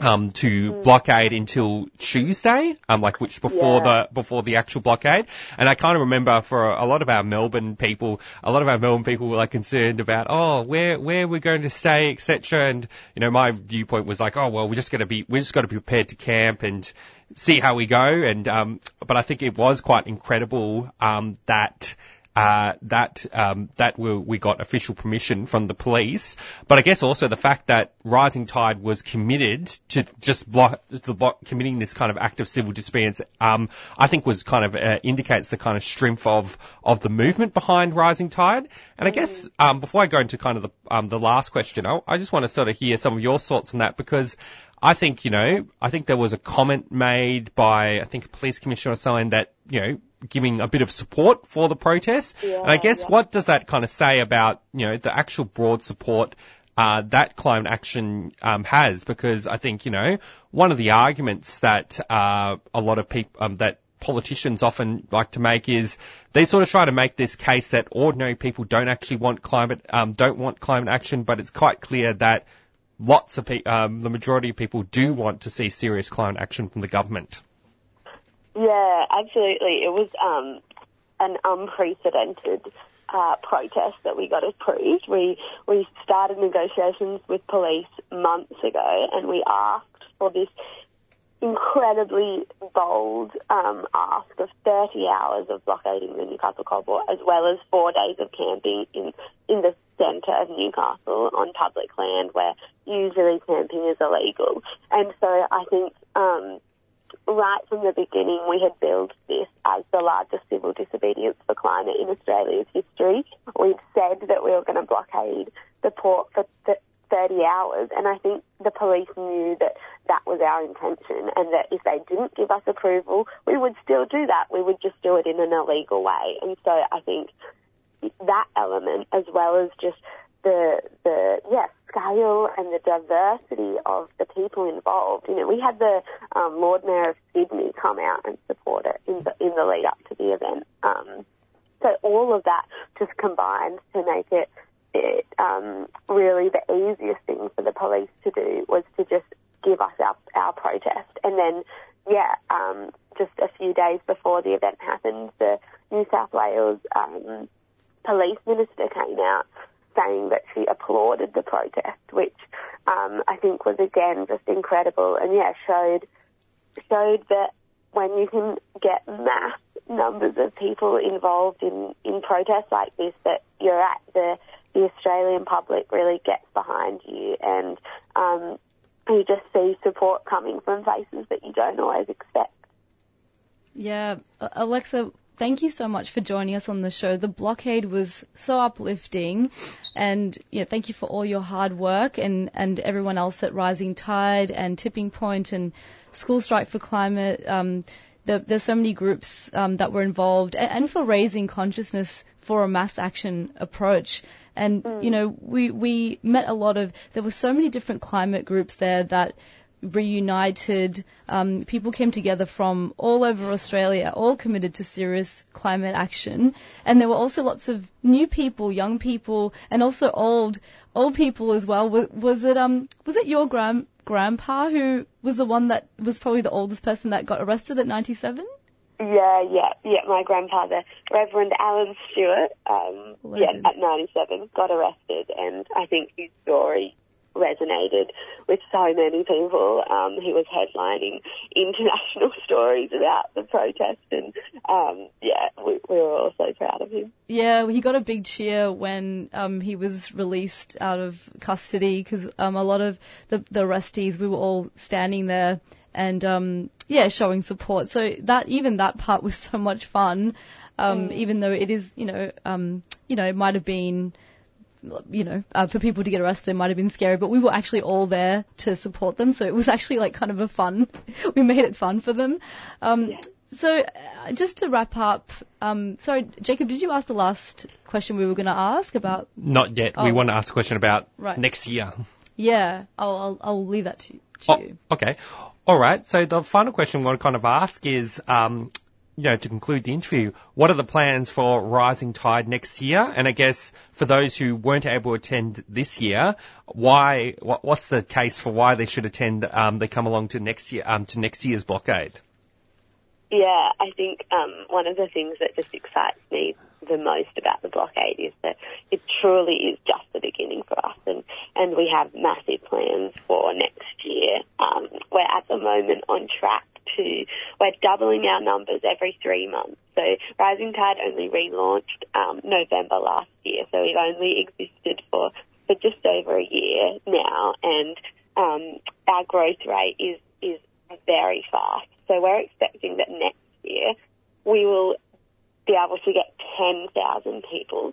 um, to mm. blockade until Tuesday, um, like which before yeah. the before the actual blockade. And I kind of remember for a lot of our Melbourne people, a lot of our Melbourne people were like concerned about, oh, where where we're going to stay, et cetera. And you know, my viewpoint was like, oh well, we're just going to be we're just going to be prepared to camp and see how we go. And um, but I think it was quite incredible um that. Uh, that um, that we, we got official permission from the police, but I guess also the fact that Rising Tide was committed to just block, the block, committing this kind of act of civil disobedience, um, I think was kind of uh, indicates the kind of strength of of the movement behind Rising Tide. And I guess um, before I go into kind of the um, the last question, I, I just want to sort of hear some of your thoughts on that, because I think you know I think there was a comment made by I think a police commissioner or someone that you know. giving a bit of support for the protest. Yeah, and I guess yeah. what does that kind of say about, you know, the actual broad support uh, that climate action um, has? Because I think, you know, one of the arguments that uh, a lot of people, um, that politicians often like to make is they sort of try to make this case that ordinary people don't actually want climate, um, don't want climate action, but it's quite clear that lots of pe- um, the majority of people do want to see serious climate action from the government. Yeah, absolutely. It was um, an unprecedented uh, protest that we got approved. We we started negotiations with police months ago, and we asked for this incredibly bold um, ask of thirty hours of blockading the Newcastle Coalport, as well as four days of camping in in the centre of Newcastle on public land where usually camping is illegal. And so I think. Um, Right from the beginning, we had billed this as the largest civil disobedience for climate in Australia's history. We'd said that we were going to blockade the port for thirty hours, and I think the police knew that that was our intention, and that if they didn't give us approval, we would still do that. We would just do it in an illegal way. And so I think that element, as well as just the, the yeah, scale and the diversity of the people involved. You know, we had the um, Lord Mayor of Sydney come out and support it in the, in the lead up to the event. Um, so all of that just combined to make it, it um, really the easiest thing for the police to do was to just give us our, our protest. And then, yeah, um, just a few days before the event happened, the New South Wales um, police minister came out saying that she applauded the protest, which um, I think was, again, just incredible. And, yeah, showed showed that when you can get mass numbers of people involved in, in protests like this, that you're at the, the Australian public really gets behind you. And um, you just see support coming from places that you don't always expect. Yeah. Alexa, thank you so much for joining us on the show. The blockade was so uplifting, and you know, thank you for all your hard work and, and everyone else at Rising Tide and Tipping Point and School Strike for Climate. Um, the, there's so many groups um, that were involved, and, and for raising consciousness for a mass action approach. And, mm. you know, we, we met a lot of, there were so many different climate groups there that reunited. Um, people came together from all over Australia, all committed to serious climate action. And there were also lots of new people, young people, and also old old people as well. Was, was it um was it your grand grandpa who was the one that was probably the oldest person that got arrested at ninety-seven? Yeah, yeah, yeah. My grandfather, Reverend Alan Stewart, um, yeah, at ninety-seven, got arrested, and I think his story resonated with so many people. Um, he was headlining international stories about the protest, and um, yeah, we, we were all so proud of him. Yeah, he got a big cheer when um, he was released out of custody, because um, a lot of the, the arrestees, we were all standing there and um, yeah, showing support. So that even that part was so much fun, um, mm. even though it is, you know, um, you know, it might have been, you know, uh, for people to get arrested might have been scary, but we were actually all there to support them. So it was actually like kind of a fun, we made it fun for them. Um, yeah. So uh, just to wrap up, um, sorry, Jacob, did you ask the last question we were going to ask about? Not yet. Oh. We want to ask a question about right. next year. Yeah, I'll, I'll, I'll leave that to, to oh, you. Okay. All right. So the final question we want to kind of ask is, um, you know, to conclude the interview, what are the plans for Rising Tide next year? And I guess for those who weren't able to attend this year, why? What, what's the case for why they should attend? Um, they come along to next year, um, to next year's blockade. Yeah, I think um, one of the things that just excites me the most about the blockade is that it truly is just the beginning for us, and, and we have massive plans for next year. Um, we're at the moment on track. To, we're doubling our numbers every three months. So Rising Tide only relaunched um, November last year, so it only existed for, for just over a year now, and um, our growth rate is, is very fast. So we're expecting that next year we will be able to get ten thousand people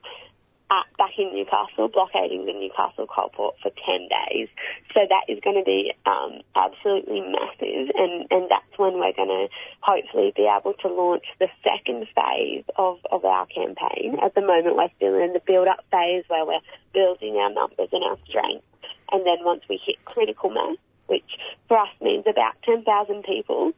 at, back in Newcastle, blockading the Newcastle coalport for ten days. So that is going to be um, absolutely massive, and, and that's when we're going to hopefully be able to launch the second phase of, of our campaign. At the moment, we're still in the build-up phase where we're building our numbers and our strength. And then once we hit critical mass, which for us means about ten thousand people,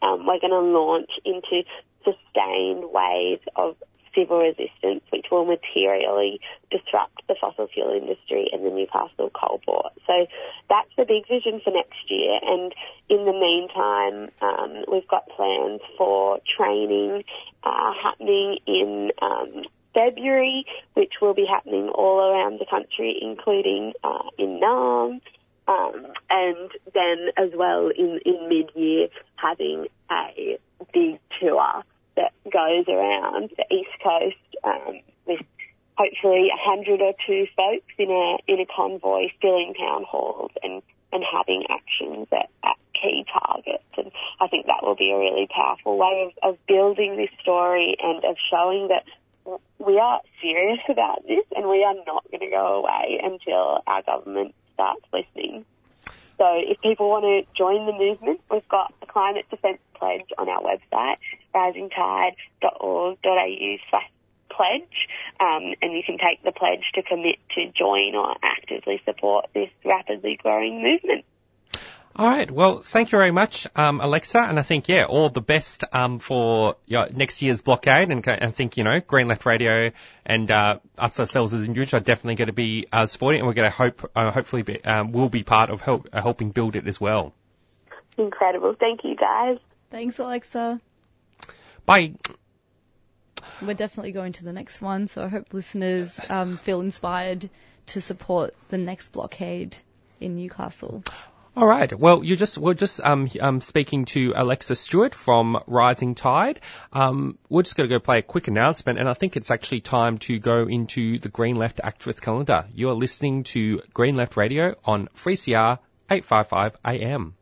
um, we're going to launch into sustained waves of civil resistance, which will materially disrupt the fossil fuel industry and the Newcastle coal port. So that's the big vision for next year. And in the meantime, um, we've got plans for training uh, happening in um, February, which will be happening all around the country, including uh, in Nam. Um, and then as well in, in mid-year, having a big tour that goes around the East Coast um, with hopefully a hundred or two folks in a in a convoy filling town halls and, and having actions at, at key targets. And I think that will be a really powerful way of, of building this story and of showing that we are serious about this and we are not going to go away until our government starts listening. So if people want to join the movement, we've got a climate defence pledge on our website, risingtide.org.au slash pledge, um, and you can take the pledge to commit to join or actively support this rapidly growing movement. All right. Well, thank you very much, um, Alexa. And I think, yeah, all the best um, for you know, next year's blockade. And I think, you know, Green Left Radio and uh, us ourselves as individuals are definitely going to be uh, supporting it. And we're going to hope, uh, hopefully, be, um, we'll be part of help, uh, helping build it as well. Incredible. Thank you, guys. Thanks, Alexa. Bye. We're definitely going to the next one. So I hope listeners um, feel inspired to support the next blockade in Newcastle. All right. Well, you just we're just um um speaking to Alexa Stuart from Rising Tide. Um, we're just going to go play a quick announcement, and I think it's actually time to go into the Green Left Activist Calendar. You are listening to Green Left Radio on three C R eight five five A M.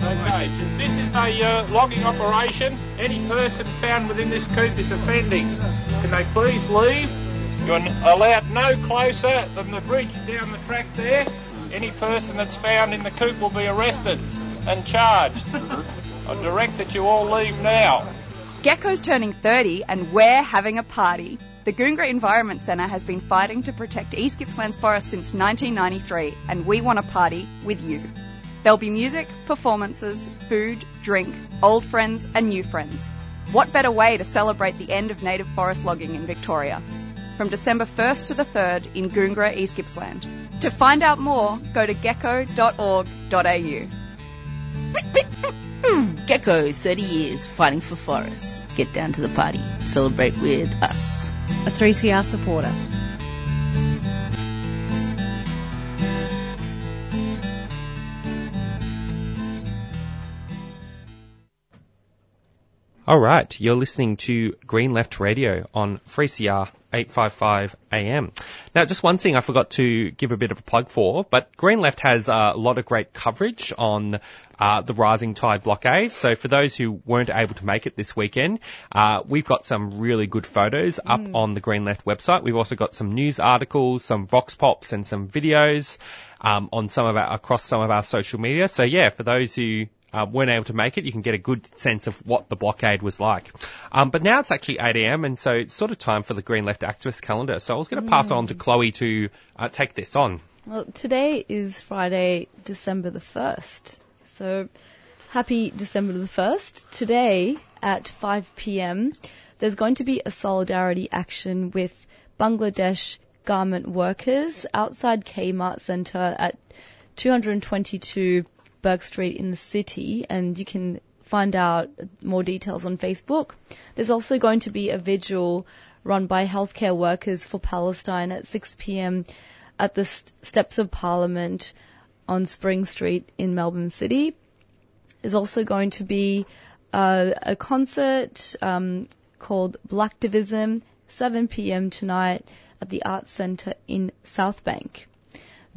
Okay, this is a uh, logging operation. Any person found within this coop is offending. Can they please leave? You're allowed no closer than the bridge down the track there. Any person that's found in the coop will be arrested and charged. I direct that you all leave now. Gecko's turning thirty and we're having a party. The Goongra Environment Centre has been fighting to protect East Gippsland's forests since nineteen ninety-three, and we want a party with you. There'll be music, performances, food, drink, old friends and new friends. What better way to celebrate the end of native forest logging in Victoria? From December first to the third in Goongra, East Gippsland. To find out more, go to gecko dot org dot a u. Gecko, thirty years fighting for forests. Get down to the party. Celebrate with us. A three C R supporter. All right, you're listening to Green Left Radio on three C R eight fifty-five A M. Now, just one thing I forgot to give a bit of a plug for, but Green Left has uh, a lot of great coverage on uh, the Rising Tide blockade. So for those who weren't able to make it this weekend, uh, we've got some really good photos up mm. on the Green Left website. We've also got some news articles, some vox pops and some videos um, on some of our, across some of our social media. So yeah, for those who Uh, weren't able to make it, you can get a good sense of what the blockade was like. Um, but now it's actually eight A M, and so it's sort of time for the Green Left Activist Calendar. So I was going to pass mm. on to Chloe to uh, take this on. Well, today is Friday, December the first. So happy December the first. Today at five P M, there's going to be a solidarity action with Bangladesh garment workers outside Kmart Centre at two twenty-two Burke Street in the city, and you can find out more details on Facebook. There's also going to be a vigil run by healthcare workers for Palestine at six P M at the st- steps of Parliament on Spring Street in Melbourne City. There's also going to be uh, a concert um, called Blacktivism, seven P M tonight at the Arts Centre in Southbank.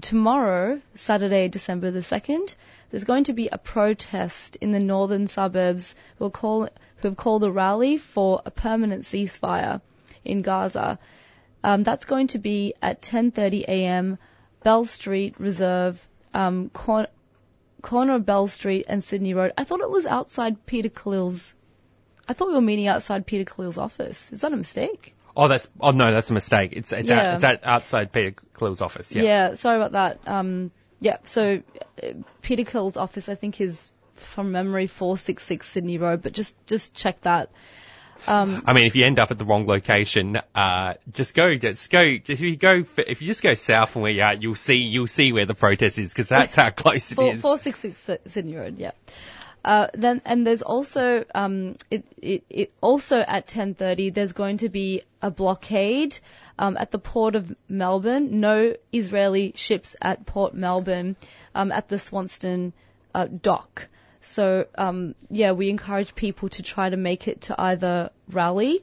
Tomorrow, Saturday, December the second, there's going to be a protest in the northern suburbs who, call, who have called a rally for a permanent ceasefire in Gaza. Um, that's going to be at ten thirty A M, Bell Street Reserve, um, cor- corner of Bell Street and Sydney Road. I thought it was outside Peter Khalil's. I thought we were meeting outside Peter Khalil's office. Is that a mistake? Oh, that's oh no, that's a mistake. It's it's, yeah. out, it's out, outside Peter Khalil's office. Yeah. Yeah, sorry about that. Um, yeah. So uh, Peter Khalil's office, I think, is from memory four sixty-six Sydney Road, but just just check that. Um, I mean, if you end up at the wrong location, uh, just go, just go, if you go, if you just go south from where you are, you'll see, you'll see where the protest is, because that's how close it is. four sixty-six Sydney Road. Yeah. Uh, then, and there's also, um, it, it, it also at ten thirty, there's going to be a blockade, um, at the Port of Melbourne. No Israeli ships at Port Melbourne, um, at the Swanston, uh, dock. So, um, yeah, we encourage people to try to make it to either rally.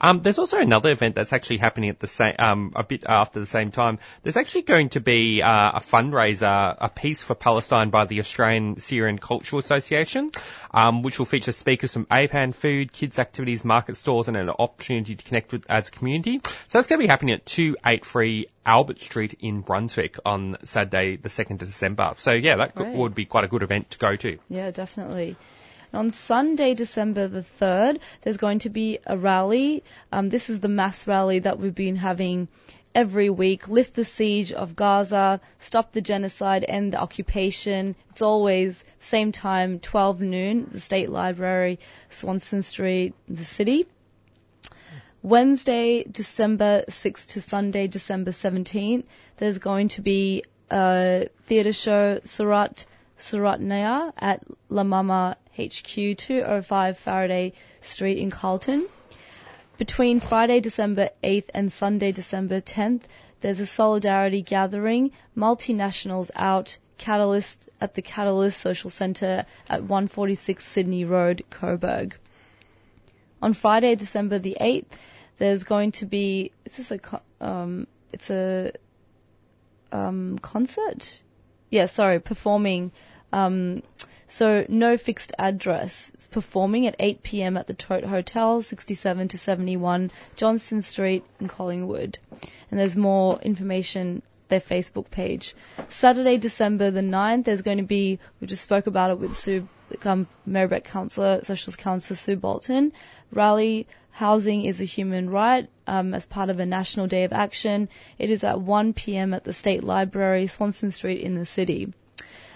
Um, there's also another event that's actually happening at the same, um, a bit after the same time. There's actually going to be uh, a fundraiser, a piece for Palestine by the Australian Syrian Cultural Association, um, which will feature speakers from A P A N, food, kids activities, market stores, and an opportunity to connect with as a community. So it's going to be happening at two eighty-three Albert Street in Brunswick on Saturday, the second of December. So yeah, that could, would be quite a good event to go to. Yeah, definitely. On Sunday, December the third, there's going to be a rally. Um, this is the mass rally that we've been having every week. Lift the siege of Gaza, stop the genocide, end the occupation. It's always same time, twelve noon, the State Library, Swanston Street, the city. Wednesday, December sixth to Sunday, December seventeenth, there's going to be a theatre show, Surat Surat Naya at La Mama H Q, two oh five Faraday Street in Carlton. Between Friday, December eighth and Sunday, December tenth, there's a solidarity gathering, multinationals out, Catalyst at the Catalyst Social Centre at one forty-six Sydney Road, Coburg. on Friday, December the eighth, there's going to be, is this a, um, it's a, um, concert? Yeah, sorry, performing, um, so No Fixed Address. It's performing at eight p.m. at the Tote Hotel, sixty-seven to seventy-one Johnston Street in Collingwood. And there's more information, their Facebook page. Saturday, December the ninth, there's going to be, we just spoke about it with Sue, um, Merri-Bek councillor, Socialist councillor Sue Bolton, rally, Housing is a Human Right, um, as part of a National Day of Action. It is at one p.m. at the State Library, Swanston Street in the city.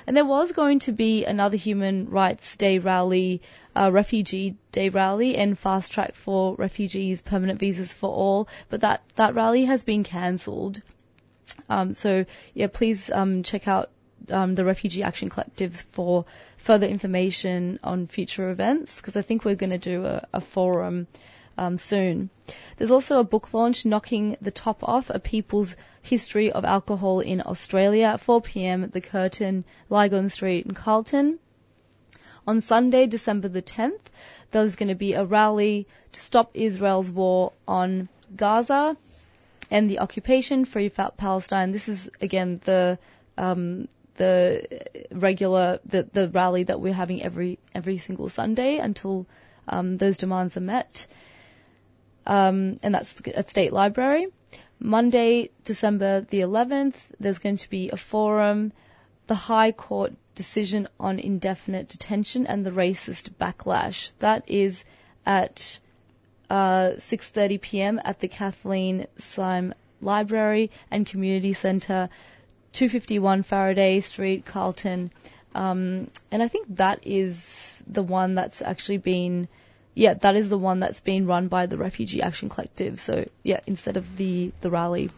And there was going to be another Human Rights Day rally, uh, Refugee Day rally, and Fast Track for Refugees, Permanent Visas for All, but that, that rally has been cancelled. Um, so, yeah, please um, check out um, the Refugee Action Collectives for further information on future events, because I think we're going to do a, a forum um, soon. There's also a book launch, Knocking the Top Off, A People's History of Alcohol in Australia, at four p.m. at the Curtin, Lygon Street in Carlton. On Sunday, December the tenth, there's going to be a rally to stop Israel's war on Gaza and the occupation, Free Palestine. This is, again, the um, the regular, the, the rally that we're having every every single Sunday until um, those demands are met. Um, and that's at State Library. Monday, December the eleventh, there's going to be a forum, the High Court decision on indefinite detention and the racist backlash. That is at uh, six thirty p.m. at the Kathleen Syme Library and Community Centre, two fifty-one Faraday Street, Carlton. Um, and I think that is the one that's actually been... Yeah, that is the one that's been run by the Refugee Action Collective. So, yeah, instead of the, the rally.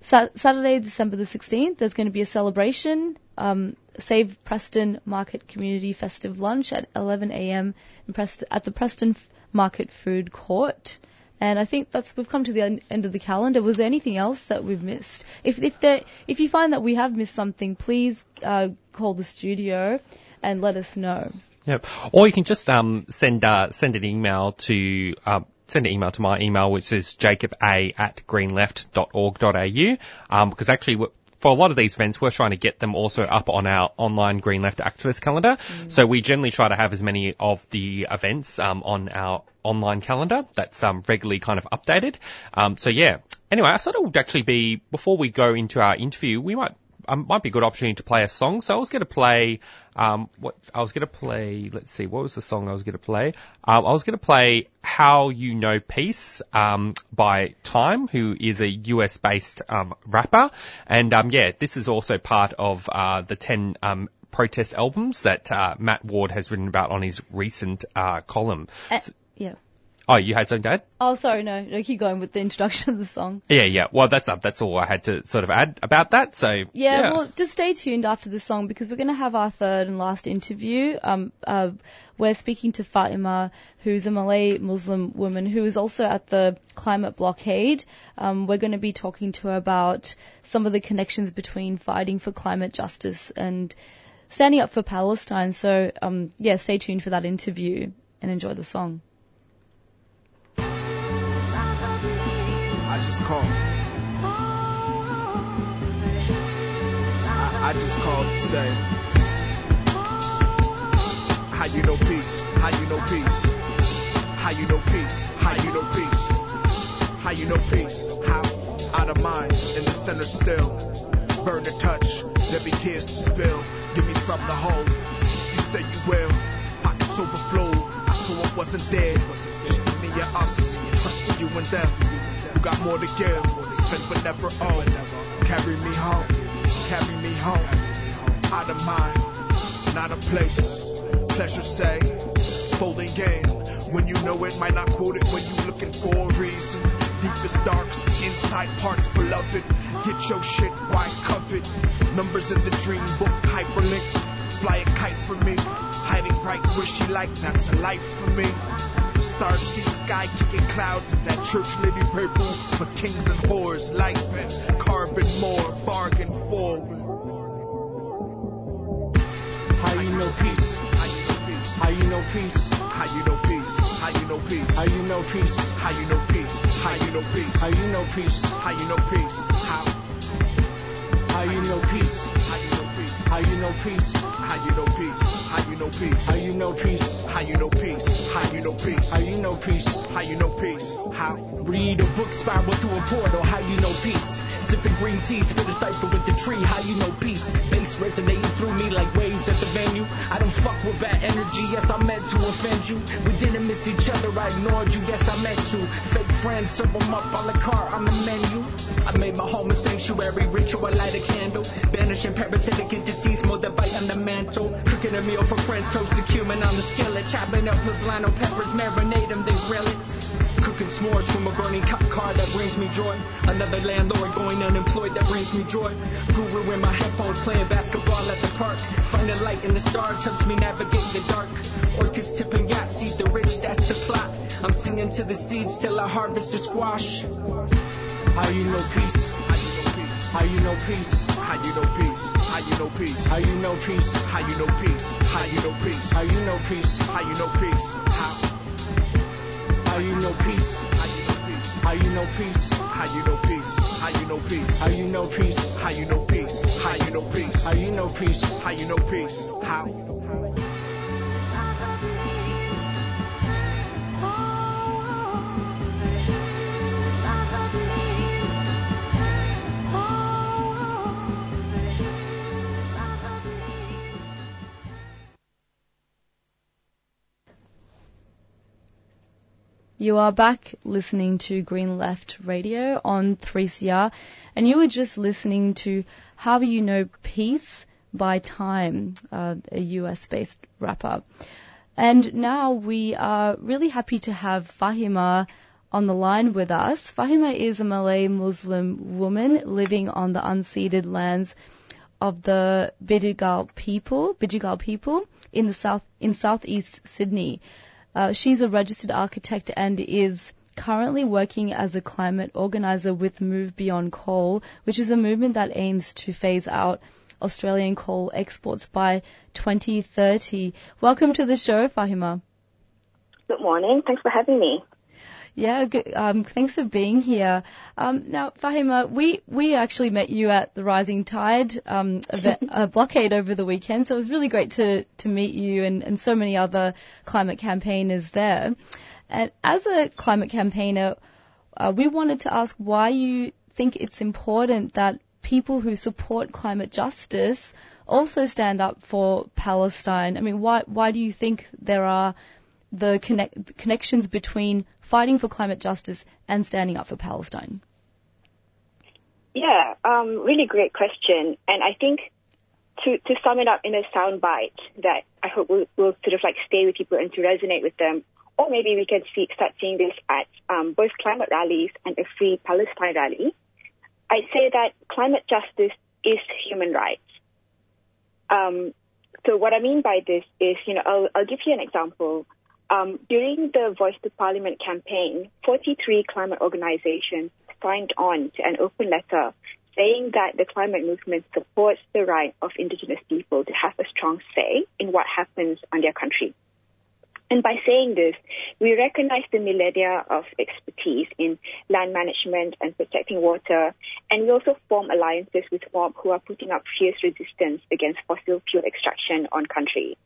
Sa- Saturday, December the sixteenth, there's going to be a celebration, um, Save Preston Market Community Festive Lunch at eleven a.m. in Prest- at the Preston Market Food Court. And I think that's, we've come to the end of the calendar. Was there anything else that we've missed? If if there, if you find that we have missed something, please uh, call the studio and let us know. Yep. Or you can just um send uh, send an email to uh, send an email to my email, which is jacob a at greenleft dot org dot a u, um because actually for a lot of these events we're trying to get them also up on our online Green Left activist calendar. Mm. So we generally try to have as many of the events um on our online calendar that's um regularly kind of updated. Um so yeah. Anyway, I thought it would actually be, before we go into our interview, we might Um, might be a good opportunity to play a song. So I was going to play, um, what I was going to play, let's see, what was the song I was going to play? Um, I was going to play How You Know Peace, um, by Time, who is a U S based, um, rapper. And, um, yeah, this is also part of, uh, the ten, um, protest albums that, uh, Matt Ward has written about on his recent, uh, column. Uh, yeah. Oh, you had something to add? Oh, sorry, no, no, keep going with the introduction of the song. Yeah, yeah. Well, that's uh, that's all I had to sort of add about that. So yeah, yeah. Well, just stay tuned after the song because we're going to have our third and last interview. Um, uh, we're speaking to Fahimah, who's a Malay Muslim woman who is also at the climate blockade. Um, we're going to be talking to her about some of the connections between fighting for climate justice and standing up for Palestine. So um, yeah, stay tuned for that interview and enjoy the song. I just called. I, I just called to say, how you know peace? How you know peace? How you know peace? How you know peace? How you know peace? How out of mind in the center still, burn to touch, there be tears to spill. Give me something to hold. You say you will. Pockets overflowed. I saw I wasn't dead. Just for me and us. Trust for you and them. Got more to give, spend but never own. Carry me home, carry me home. Out of mind, not a place. Pleasure say, folding game. When you know it, might not quote it. When you looking for a reason, deepest darks, inside parts, beloved. Get your shit, why covet? Numbers in the dream book, hyperlink. Fly a kite for me, hiding right where she like. That's a life for me. Stars see sky kicking clouds in that church lily purple for kings and whores, life and carbon more, bargain for. How you know peace? How you know peace? How you know peace? How you know peace? How you know peace? How you know peace? How you know peace? How you know peace? How you know peace? How you know peace? How? How you know peace? How you know peace? How you know peace? How you know peace? How you know peace? How you know peace? How you know peace? How you know peace? How you know peace? How you know peace? How? Read a book, spiral through a portal. How you know peace? Sipping green tea, spit a cipher with the tree. How you know peace? Bass resonating through me like waves at the venue. I don't fuck with bad energy. Yes, I meant to offend you. We didn't miss each other. I ignored you. Yes, I meant to. Fake friends, serve them up on the car on the menu. I made my home a sanctuary ritual. I light a candle, banishing parasitic entities. Moldavite on the mantle, cooking a meal for friends. Toasted cumin on the skillet, chopping up with lino peppers, marinate them, then grill it. Cooking s'mores from a burning cop car that brings me joy. Another landlord going unemployed that brings me joy. Guru in my headphones playing basketball at the park. Finding light in the stars helps me navigate the dark. Orcas tipping yaps, eat the rich, that's the plot. I'm singing to the seeds till I harvest the squash. How you know peace? How you know peace? How you know peace? How you know peace? How you know peace? How you know peace? How you know peace? How you know peace? How you know peace? How? How you know peace? How you know peace? How you know peace? How you know peace? How you know peace? How you know peace? How you know peace? How you know peace? How you know peace? How? You are back listening to Green Left Radio on three C R, and you were just listening to How You Know Peace by Time, uh, a U S-based rapper. And now we are really happy to have Fahimah on the line with us. Fahimah is a Malay Muslim woman living on the unceded lands of the Bidjigal people, Bidjigal people in the south in southeast Sydney. Uh, she's a registered architect and is currently working as a climate organizer with Move Beyond Coal, which is a movement that aims to phase out Australian coal exports by twenty thirty. Welcome to the show, Fahimah. Good morning. Thanks for having me. Yeah, good, um, thanks for being here. Um, now, Fahimah, we, we actually met you at the Rising Tide um, event, uh, blockade over the weekend, so it was really great to, to meet you and, and so many other climate campaigners there. And as a climate campaigner, uh, we wanted to ask why you think it's important that people who support climate justice also stand up for Palestine. I mean, why why do you think there are the connect, connections between fighting for climate justice and standing up for Palestine? Yeah, um, really great question. And I think to, to sum it up in a soundbite that I hope will, will sort of like stay with people and to resonate with them, or maybe we can see, start seeing this at um, both climate rallies and a free Palestine rally, I'd say that climate justice is human rights. Um, so what I mean by this is, you know, I'll, I'll give you an example. Um, during the Voice to Parliament campaign, forty-three climate organisations signed on to an open letter saying that the climate movement supports the right of Indigenous people to have a strong say in what happens on their country. And by saying this, we recognise the millennia of expertise in land management and protecting water, and we also form alliances with mob who are putting up fierce resistance against fossil fuel extraction on country.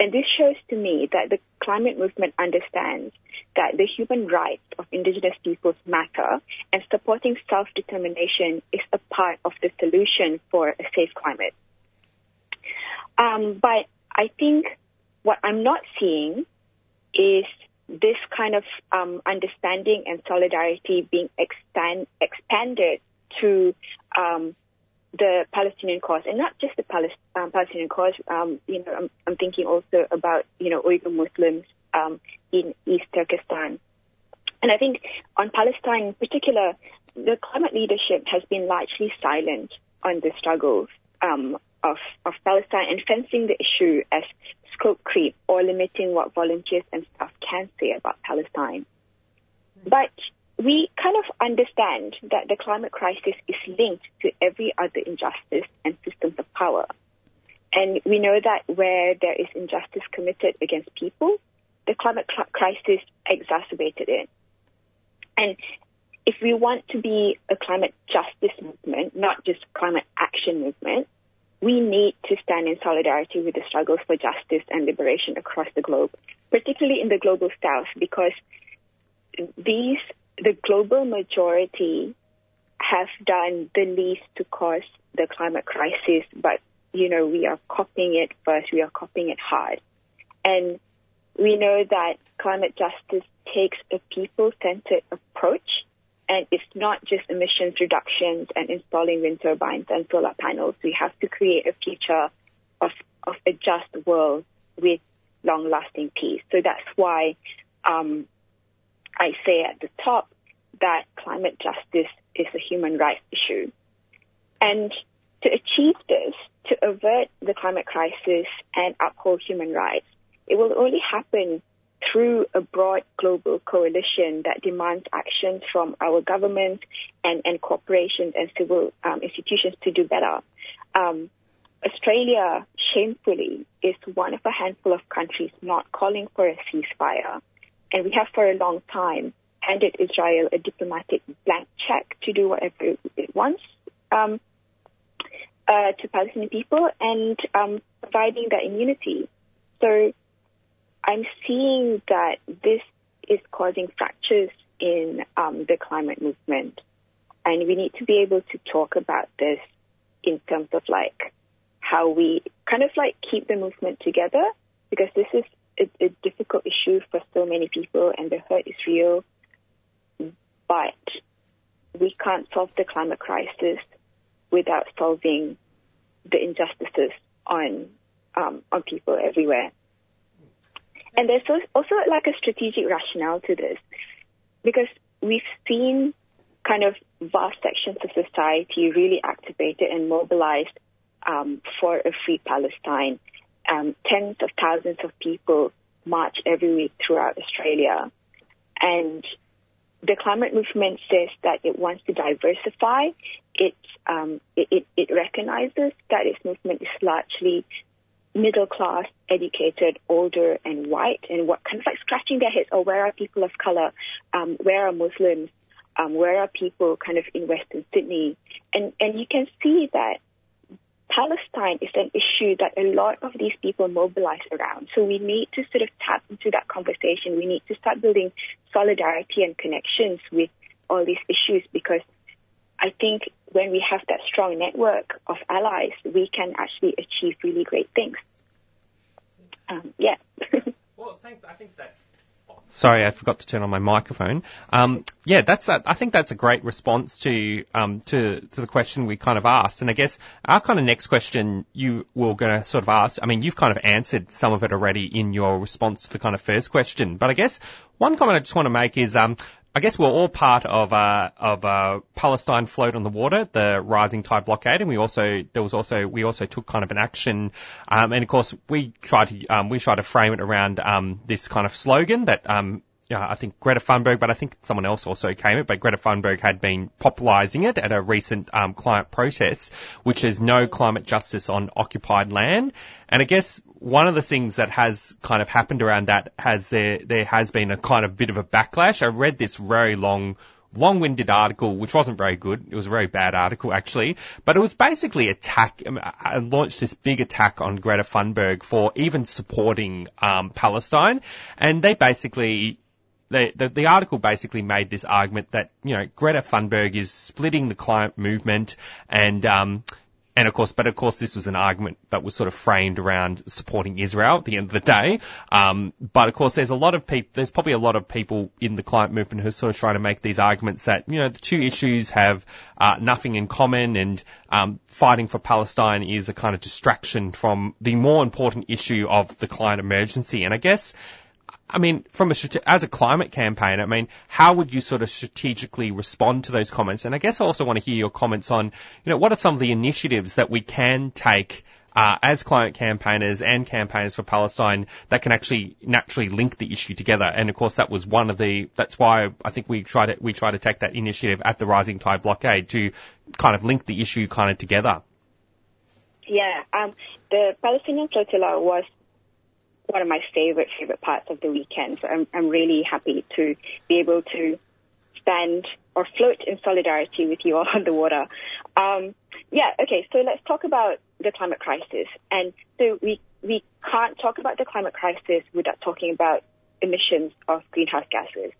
And this shows to me that the climate movement understands that the human rights of Indigenous peoples matter, and supporting self-determination is a part of the solution for a safe climate. Um, but I think what I'm not seeing is this kind of um, understanding and solidarity being expand, expanded to um the Palestinian cause, and not just the Palest- um, Palestinian cause. Um, you know, I'm, I'm thinking also about, you know, Uyghur Muslims um, in East Turkestan. And I think on Palestine in particular, the climate leadership has been largely silent on the struggles um, of, of Palestine and fencing the issue as scope creep or limiting what volunteers and staff can say about Palestine. But we kind of understand that the climate crisis is linked to every other injustice and systems of power. And we know that where there is injustice committed against people, the climate crisis exacerbated it. And if we want to be a climate justice movement, not just climate action movement, we need to stand in solidarity with the struggles for justice and liberation across the globe, particularly in the global south, because these, the global majority have done the least to cause the climate crisis, but, you know, we are copying it first, we are copying it hard. And we know that climate justice takes a people-centered approach, and it's not just emissions reductions and installing wind turbines and solar panels. We have to create a future of, of a just world with long-lasting peace. So that's why um, I say at the top that climate justice is a human rights issue. And to achieve this, to avert the climate crisis and uphold human rights, it will only happen through a broad global coalition that demands actions from our governments and, and corporations and civil um, institutions to do better. Um, Australia, shamefully, is one of a handful of countries not calling for a ceasefire, and we have for a long time handed Israel a diplomatic blank check to do whatever it wants um, uh, to Palestinian people, and um, providing that immunity. So I'm seeing that this is causing fractures in um, the climate movement, and we need to be able to talk about this in terms of like how we kind of like keep the movement together, because this is a, a difficult issue for so many people and the hurt is real, but we can't solve the climate crisis without solving the injustices on um, on people everywhere. And there's also like a strategic rationale to this, because we've seen kind of vast sections of society really activated and mobilized um, for a free Palestine. Um, tens of thousands of people march every week throughout Australia. And the climate movement says that it wants to diversify. It, um, it, it, it recognizes that its movement is largely middle-class, educated, older, and white, and what kind of like scratching their heads, or oh, where are people of colour, um, where are Muslims, um, where are people kind of in Western Sydney? And and you can see that Palestine is an issue that a lot of these people mobilise around. So we need to sort of tap into that conversation. We need to start building solidarity and connections with all these issues, because I think when we have that strong network of allies, we can actually achieve really great things. Um, yeah. Well, thanks. I think that. Oh, sorry, I forgot to turn on my microphone. Um, yeah, that's. A, I think that's a great response to um, to to the question we kind of asked, and I guess our kind of next question you were going to sort of ask. I mean, you've kind of answered some of it already in your response to the kind of first question, but I guess one comment I just want to make is. Um, I guess we're all part of uh, of uh, Palestine Float on the Water, the Rising Tide blockade, and we also there was also we also took kind of an action, um, and of course we tried to um, we tried to frame it around um, this kind of slogan that um, yeah, I think Greta Thunberg, but I think someone else also came it, but Greta Thunberg had been popularising it at a recent um, climate protest, which is no climate justice on occupied land. And I guess one of the things that has kind of happened around that has there, there has been a kind of bit of a backlash. I read this very long, long-winded article, which wasn't very good. It was a very bad article, actually. But it was basically attack, I launched this big attack on Greta Thunberg for even supporting, um, Palestine. And they basically, The, the, the article basically made this argument that, you know, Greta Thunberg is splitting the climate movement and, um, And of course, but of course, this was an argument that was sort of framed around supporting Israel at the end of the day. Um, but of course, there's a lot of people, there's probably a lot of people in the climate movement who are sort of trying to make these arguments that, you know, the two issues have, uh, nothing in common, and, um, fighting for Palestine is a kind of distraction from the more important issue of the climate emergency. And I guess, I mean, from a, as a climate campaign, I mean, how would you sort of strategically respond to those comments? And I guess I also want to hear your comments on, you know, what are some of the initiatives that we can take uh, as climate campaigners and campaigners for Palestine that can actually naturally link the issue together? And of course, that was one of the, that's why I think we try to, we try to take that initiative at the Rising Tide blockade to kind of link the issue kind of together. Yeah, um, the Palestinian flotilla was one of my favourite, favourite parts of the weekend. So I'm, I'm really happy to be able to stand or float in solidarity with you all on the water. Um, yeah, okay, so let's talk about the climate crisis. And so we, we can't talk about the climate crisis without talking about emissions of greenhouse gases.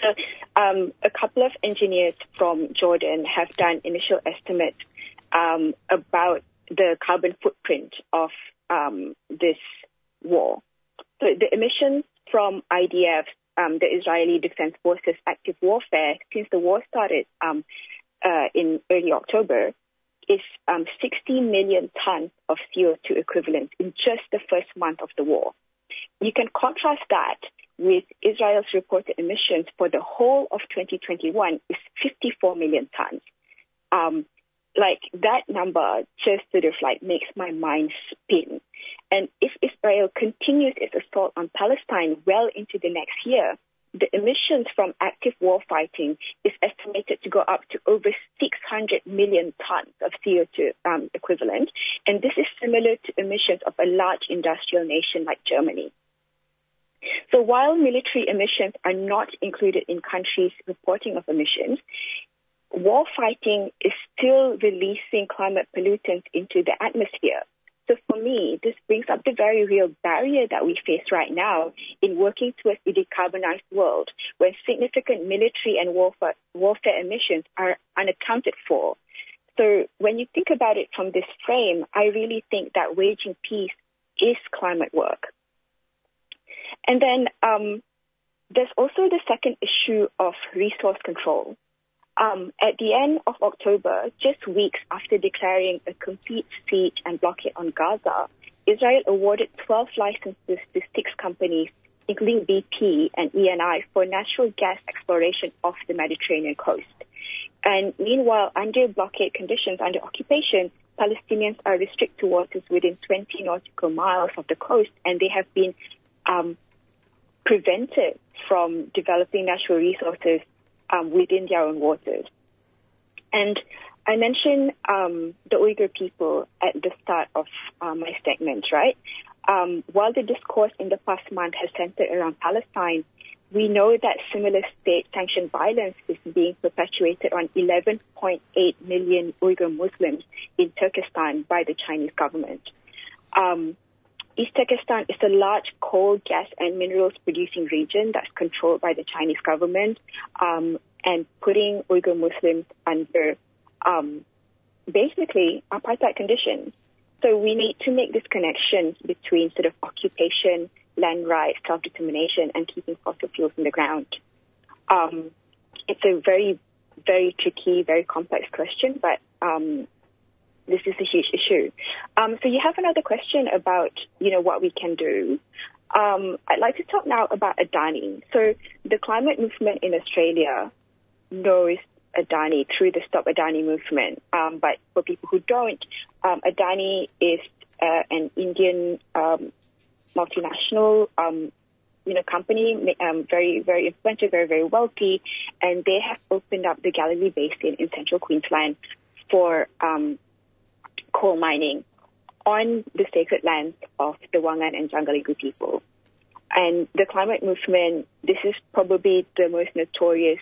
So um, a couple of engineers from Jordan have done initial estimates um, about the carbon footprint of um, this war. So the emissions from I D F, um, the Israeli Defense Forces active warfare, since the war started um, uh, in early October, is um, sixty million tons of C O two equivalent in just the first month of the war. You can contrast that with Israel's reported emissions for the whole of twenty twenty-one is fifty-four million tons. Um, like that number just sort of like makes my mind spin. And if Israel continues its assault on Palestine well into the next year, the emissions from active war fighting is estimated to go up to over six hundred million tons of C O two um, equivalent. And this is similar to emissions of a large industrial nation like Germany. So while military emissions are not included in countries' reporting of emissions, war fighting is still releasing climate pollutants into the atmosphere. So for me, this brings up the very real barrier that we face right now in working towards a decarbonized world where significant military and warfare, warfare emissions are unaccounted for. So when you think about it from this frame, I really think that waging peace is climate work. And then um, there's also the second issue of resource control. Um, at the end of October, just weeks after declaring a complete siege and blockade on Gaza, Israel awarded twelve licenses to six companies, including B P and E and I, for natural gas exploration off the Mediterranean coast. And meanwhile, under blockade conditions, under occupation, Palestinians are restricted to waters within twenty nautical miles of the coast, and they have been Um, prevented from developing natural resources um, within their own waters. And I mentioned um, the Uyghur people at the start of uh, my segment, right? Um, while the discourse in the past month has centered around Palestine, we know that similar state-sanctioned violence is being perpetuated on eleven point eight million Uyghur Muslims in Turkestan by the Chinese government. Um, East Turkestan is a large coal, gas, and minerals-producing region that's controlled by the Chinese government, um, and putting Uyghur Muslims under um, basically apartheid conditions. So we need to make this connection between sort of occupation, land rights, self-determination, and keeping fossil fuels in the ground. Um, it's a very, very tricky, very complex question, but Um, This is a huge issue. Um, so you have another question about, you know, what we can do. Um, I'd like to talk now about Adani. So the climate movement in Australia knows Adani through the Stop Adani movement. Um, but for people who don't, um, Adani is uh, an Indian um, multinational, um, you know, company, um, very, very influential, very, very wealthy, and they have opened up the Galilee Basin in central Queensland for Um, coal mining on the sacred lands of the Wangan and Jangalegu people. And the climate movement, this is probably the most notorious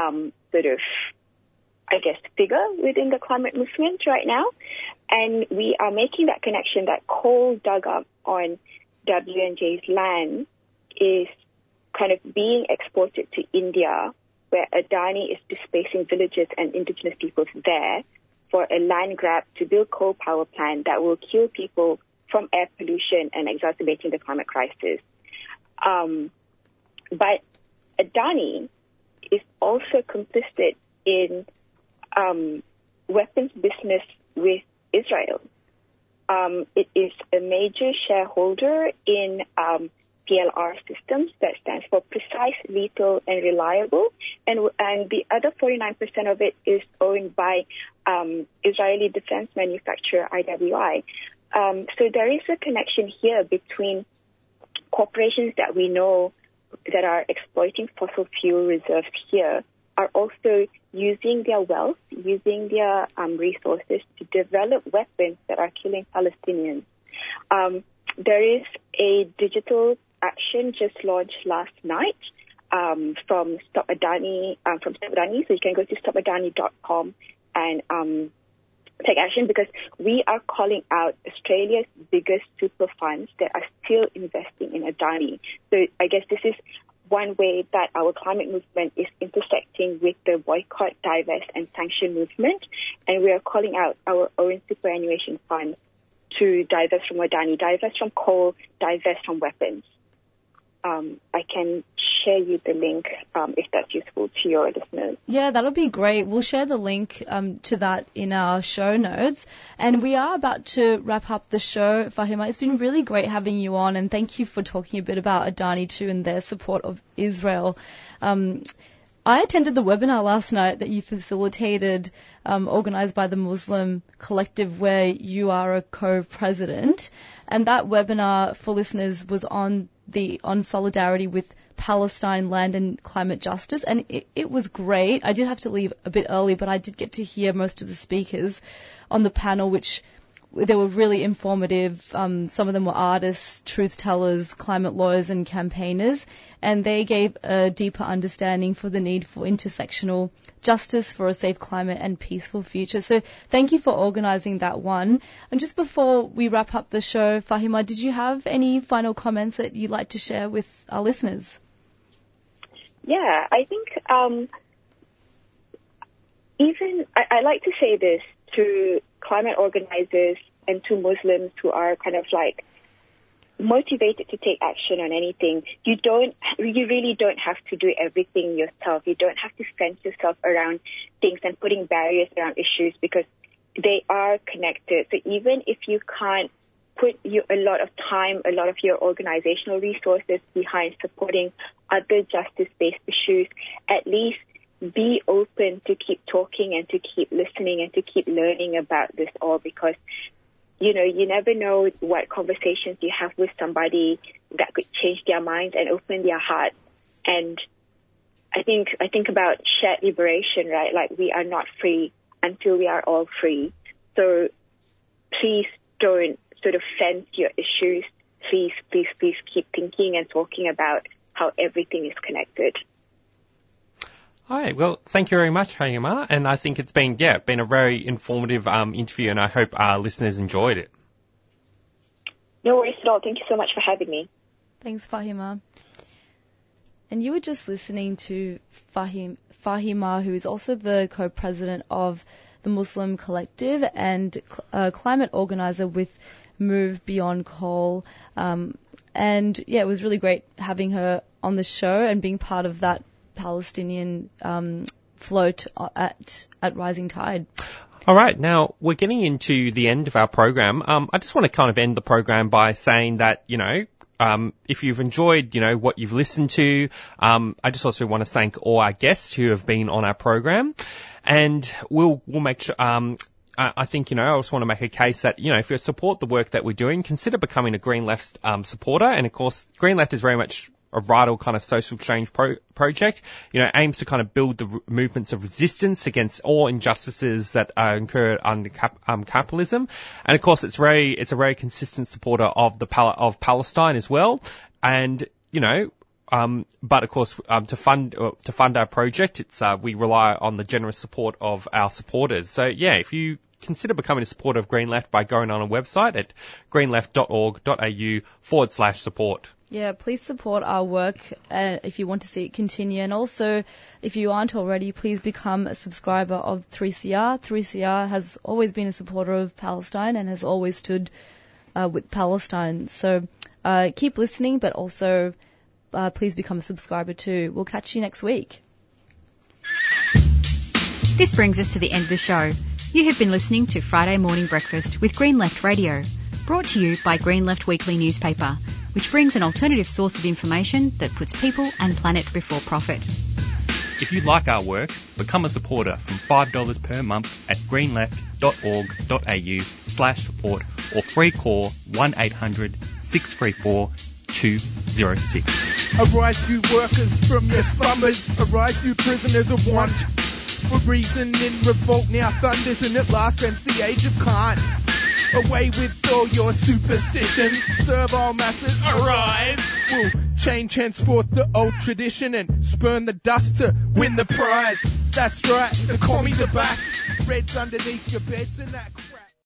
um, sort of, I guess, figure within the climate movement right now. And we are making that connection that coal dug up on W and J's land is kind of being exported to India, where Adani is displacing villages and indigenous peoples there for a land grab to build coal power plant that will kill people from air pollution and exacerbating the climate crisis. Um, but Adani is also complicit in um, weapons business with Israel. Um, it is a major shareholder in um, P L R Systems, that stands for Precise, Lethal, and Reliable, and and the other forty-nine percent of it is owned by um, Israeli defense manufacturer I W I. Um, so there is a connection here between corporations that we know that are exploiting fossil fuel reserves here are also using their wealth, using their um, resources to develop weapons that are killing Palestinians. Um, there is a digital action just launched last night um, from Stop Adani. Um, from Stop Adani, so you can go to stop adani dot com and um, take action, because we are calling out Australia's biggest super funds that are still investing in Adani. So I guess this is one way that our climate movement is intersecting with the boycott, divest and sanction movement, and we are calling out our own superannuation funds to divest from Adani, divest from coal, divest from weapons. Um, I can share you the link um, if that's useful to your listeners. Yeah, that'll be great. We'll share the link um, to that in our show notes. And we are about to wrap up the show, Fahimah. It's been really great having you on, and thank you for talking a bit about Adani too and their support of Israel. Um, I attended the webinar last night that you facilitated, um, organised by the Muslim Collective, where you are a co-president. And that webinar, for listeners, was on the on solidarity with Palestine, land and climate justice. And it, it was great. I did have to leave a bit early, but I did get to hear most of the speakers on the panel, which they were really informative. Um, some of them were artists, truth tellers, climate lawyers and campaigners, and they gave a deeper understanding for the need for intersectional justice for a safe climate and peaceful future. So thank you for organising that one. And just before we wrap up the show, Fahimah, did you have any final comments that you'd like to share with our listeners? Yeah, I think um, even I, I like to say this to climate organizers and to Muslims who are kind of like motivated to take action on anything. You don't, you really don't have to do everything yourself. You don't have to fence yourself around things and putting barriers around issues, because they are connected. So even if you can't put you a lot of time, a lot of your organizational resources behind supporting other justice-based issues, at least be open to keep talking and to keep listening and to keep learning about this all, because, you know, you never know what conversations you have with somebody that could change their minds and open their heart. And I think, I think about shared liberation, right? Like, we are not free until we are all free. So please don't sort of fence your issues. Please, please, please keep thinking and talking about how everything is connected. All right. Well, thank you very much, Fahimah. And I think it's been, yeah, been a very informative um, interview, and I hope our listeners enjoyed it. No worries at all. Thank you so much for having me. Thanks, Fahimah. And you were just listening to Fahim, Fahimah, who is also the co-president of the Muslim Collective and a climate organizer with Move Beyond Coal. Um, and, yeah, it was really great having her on the show and being part of that Palestinian um, float at at Rising Tide. All right, now we're getting into the end of our program. Um, I just want to kind of end the program by saying that, you know, um, if you've enjoyed, you know, what you've listened to, um, I just also want to thank all our guests who have been on our program, and we'll we'll make sure. Um, I think, you know, I just want to make a case that, you know, if you support the work that we're doing, consider becoming a Green Left um, supporter. And of course, Green Left is very much a vital kind of social change pro- project, you know, aims to kind of build the r- movements of resistance against all injustices that are incurred under cap- um, capitalism. And of course, it's very, it's a very consistent supporter of the pal- of Palestine as well. And, you know, Um, but of course, um, to fund uh, to fund our project, it's uh, we rely on the generous support of our supporters. So yeah, if you consider becoming a supporter of Green Left by going on our website at greenleft.org.au forward slash support. Yeah, please support our work uh, if you want to see it continue. And also, if you aren't already, please become a subscriber of three C R. three C R has always been a supporter of Palestine and has always stood uh, with Palestine. So uh, keep listening, but also Uh, please become a subscriber too. We'll catch you next week. This brings us to the end of the show. You have been listening to Friday Morning Breakfast with Green Left Radio, brought to you by Green Left Weekly newspaper, which brings an alternative source of information that puts people and planet before profit. If you like our work, become a supporter from five dollars per month at greenleft.org.au slash support or free call one eight hundred six three four two zero six. Arise, you workers, from your slumbers. Arise, you prisoners of want. For reason in revolt now thunders, and at last ends the age of Kant. Away with all your superstitions. Serve our masses. Arise. We'll change henceforth the old tradition and spurn the dust to win the prize. That's right. The commies are back. Reds underneath your beds and that crap.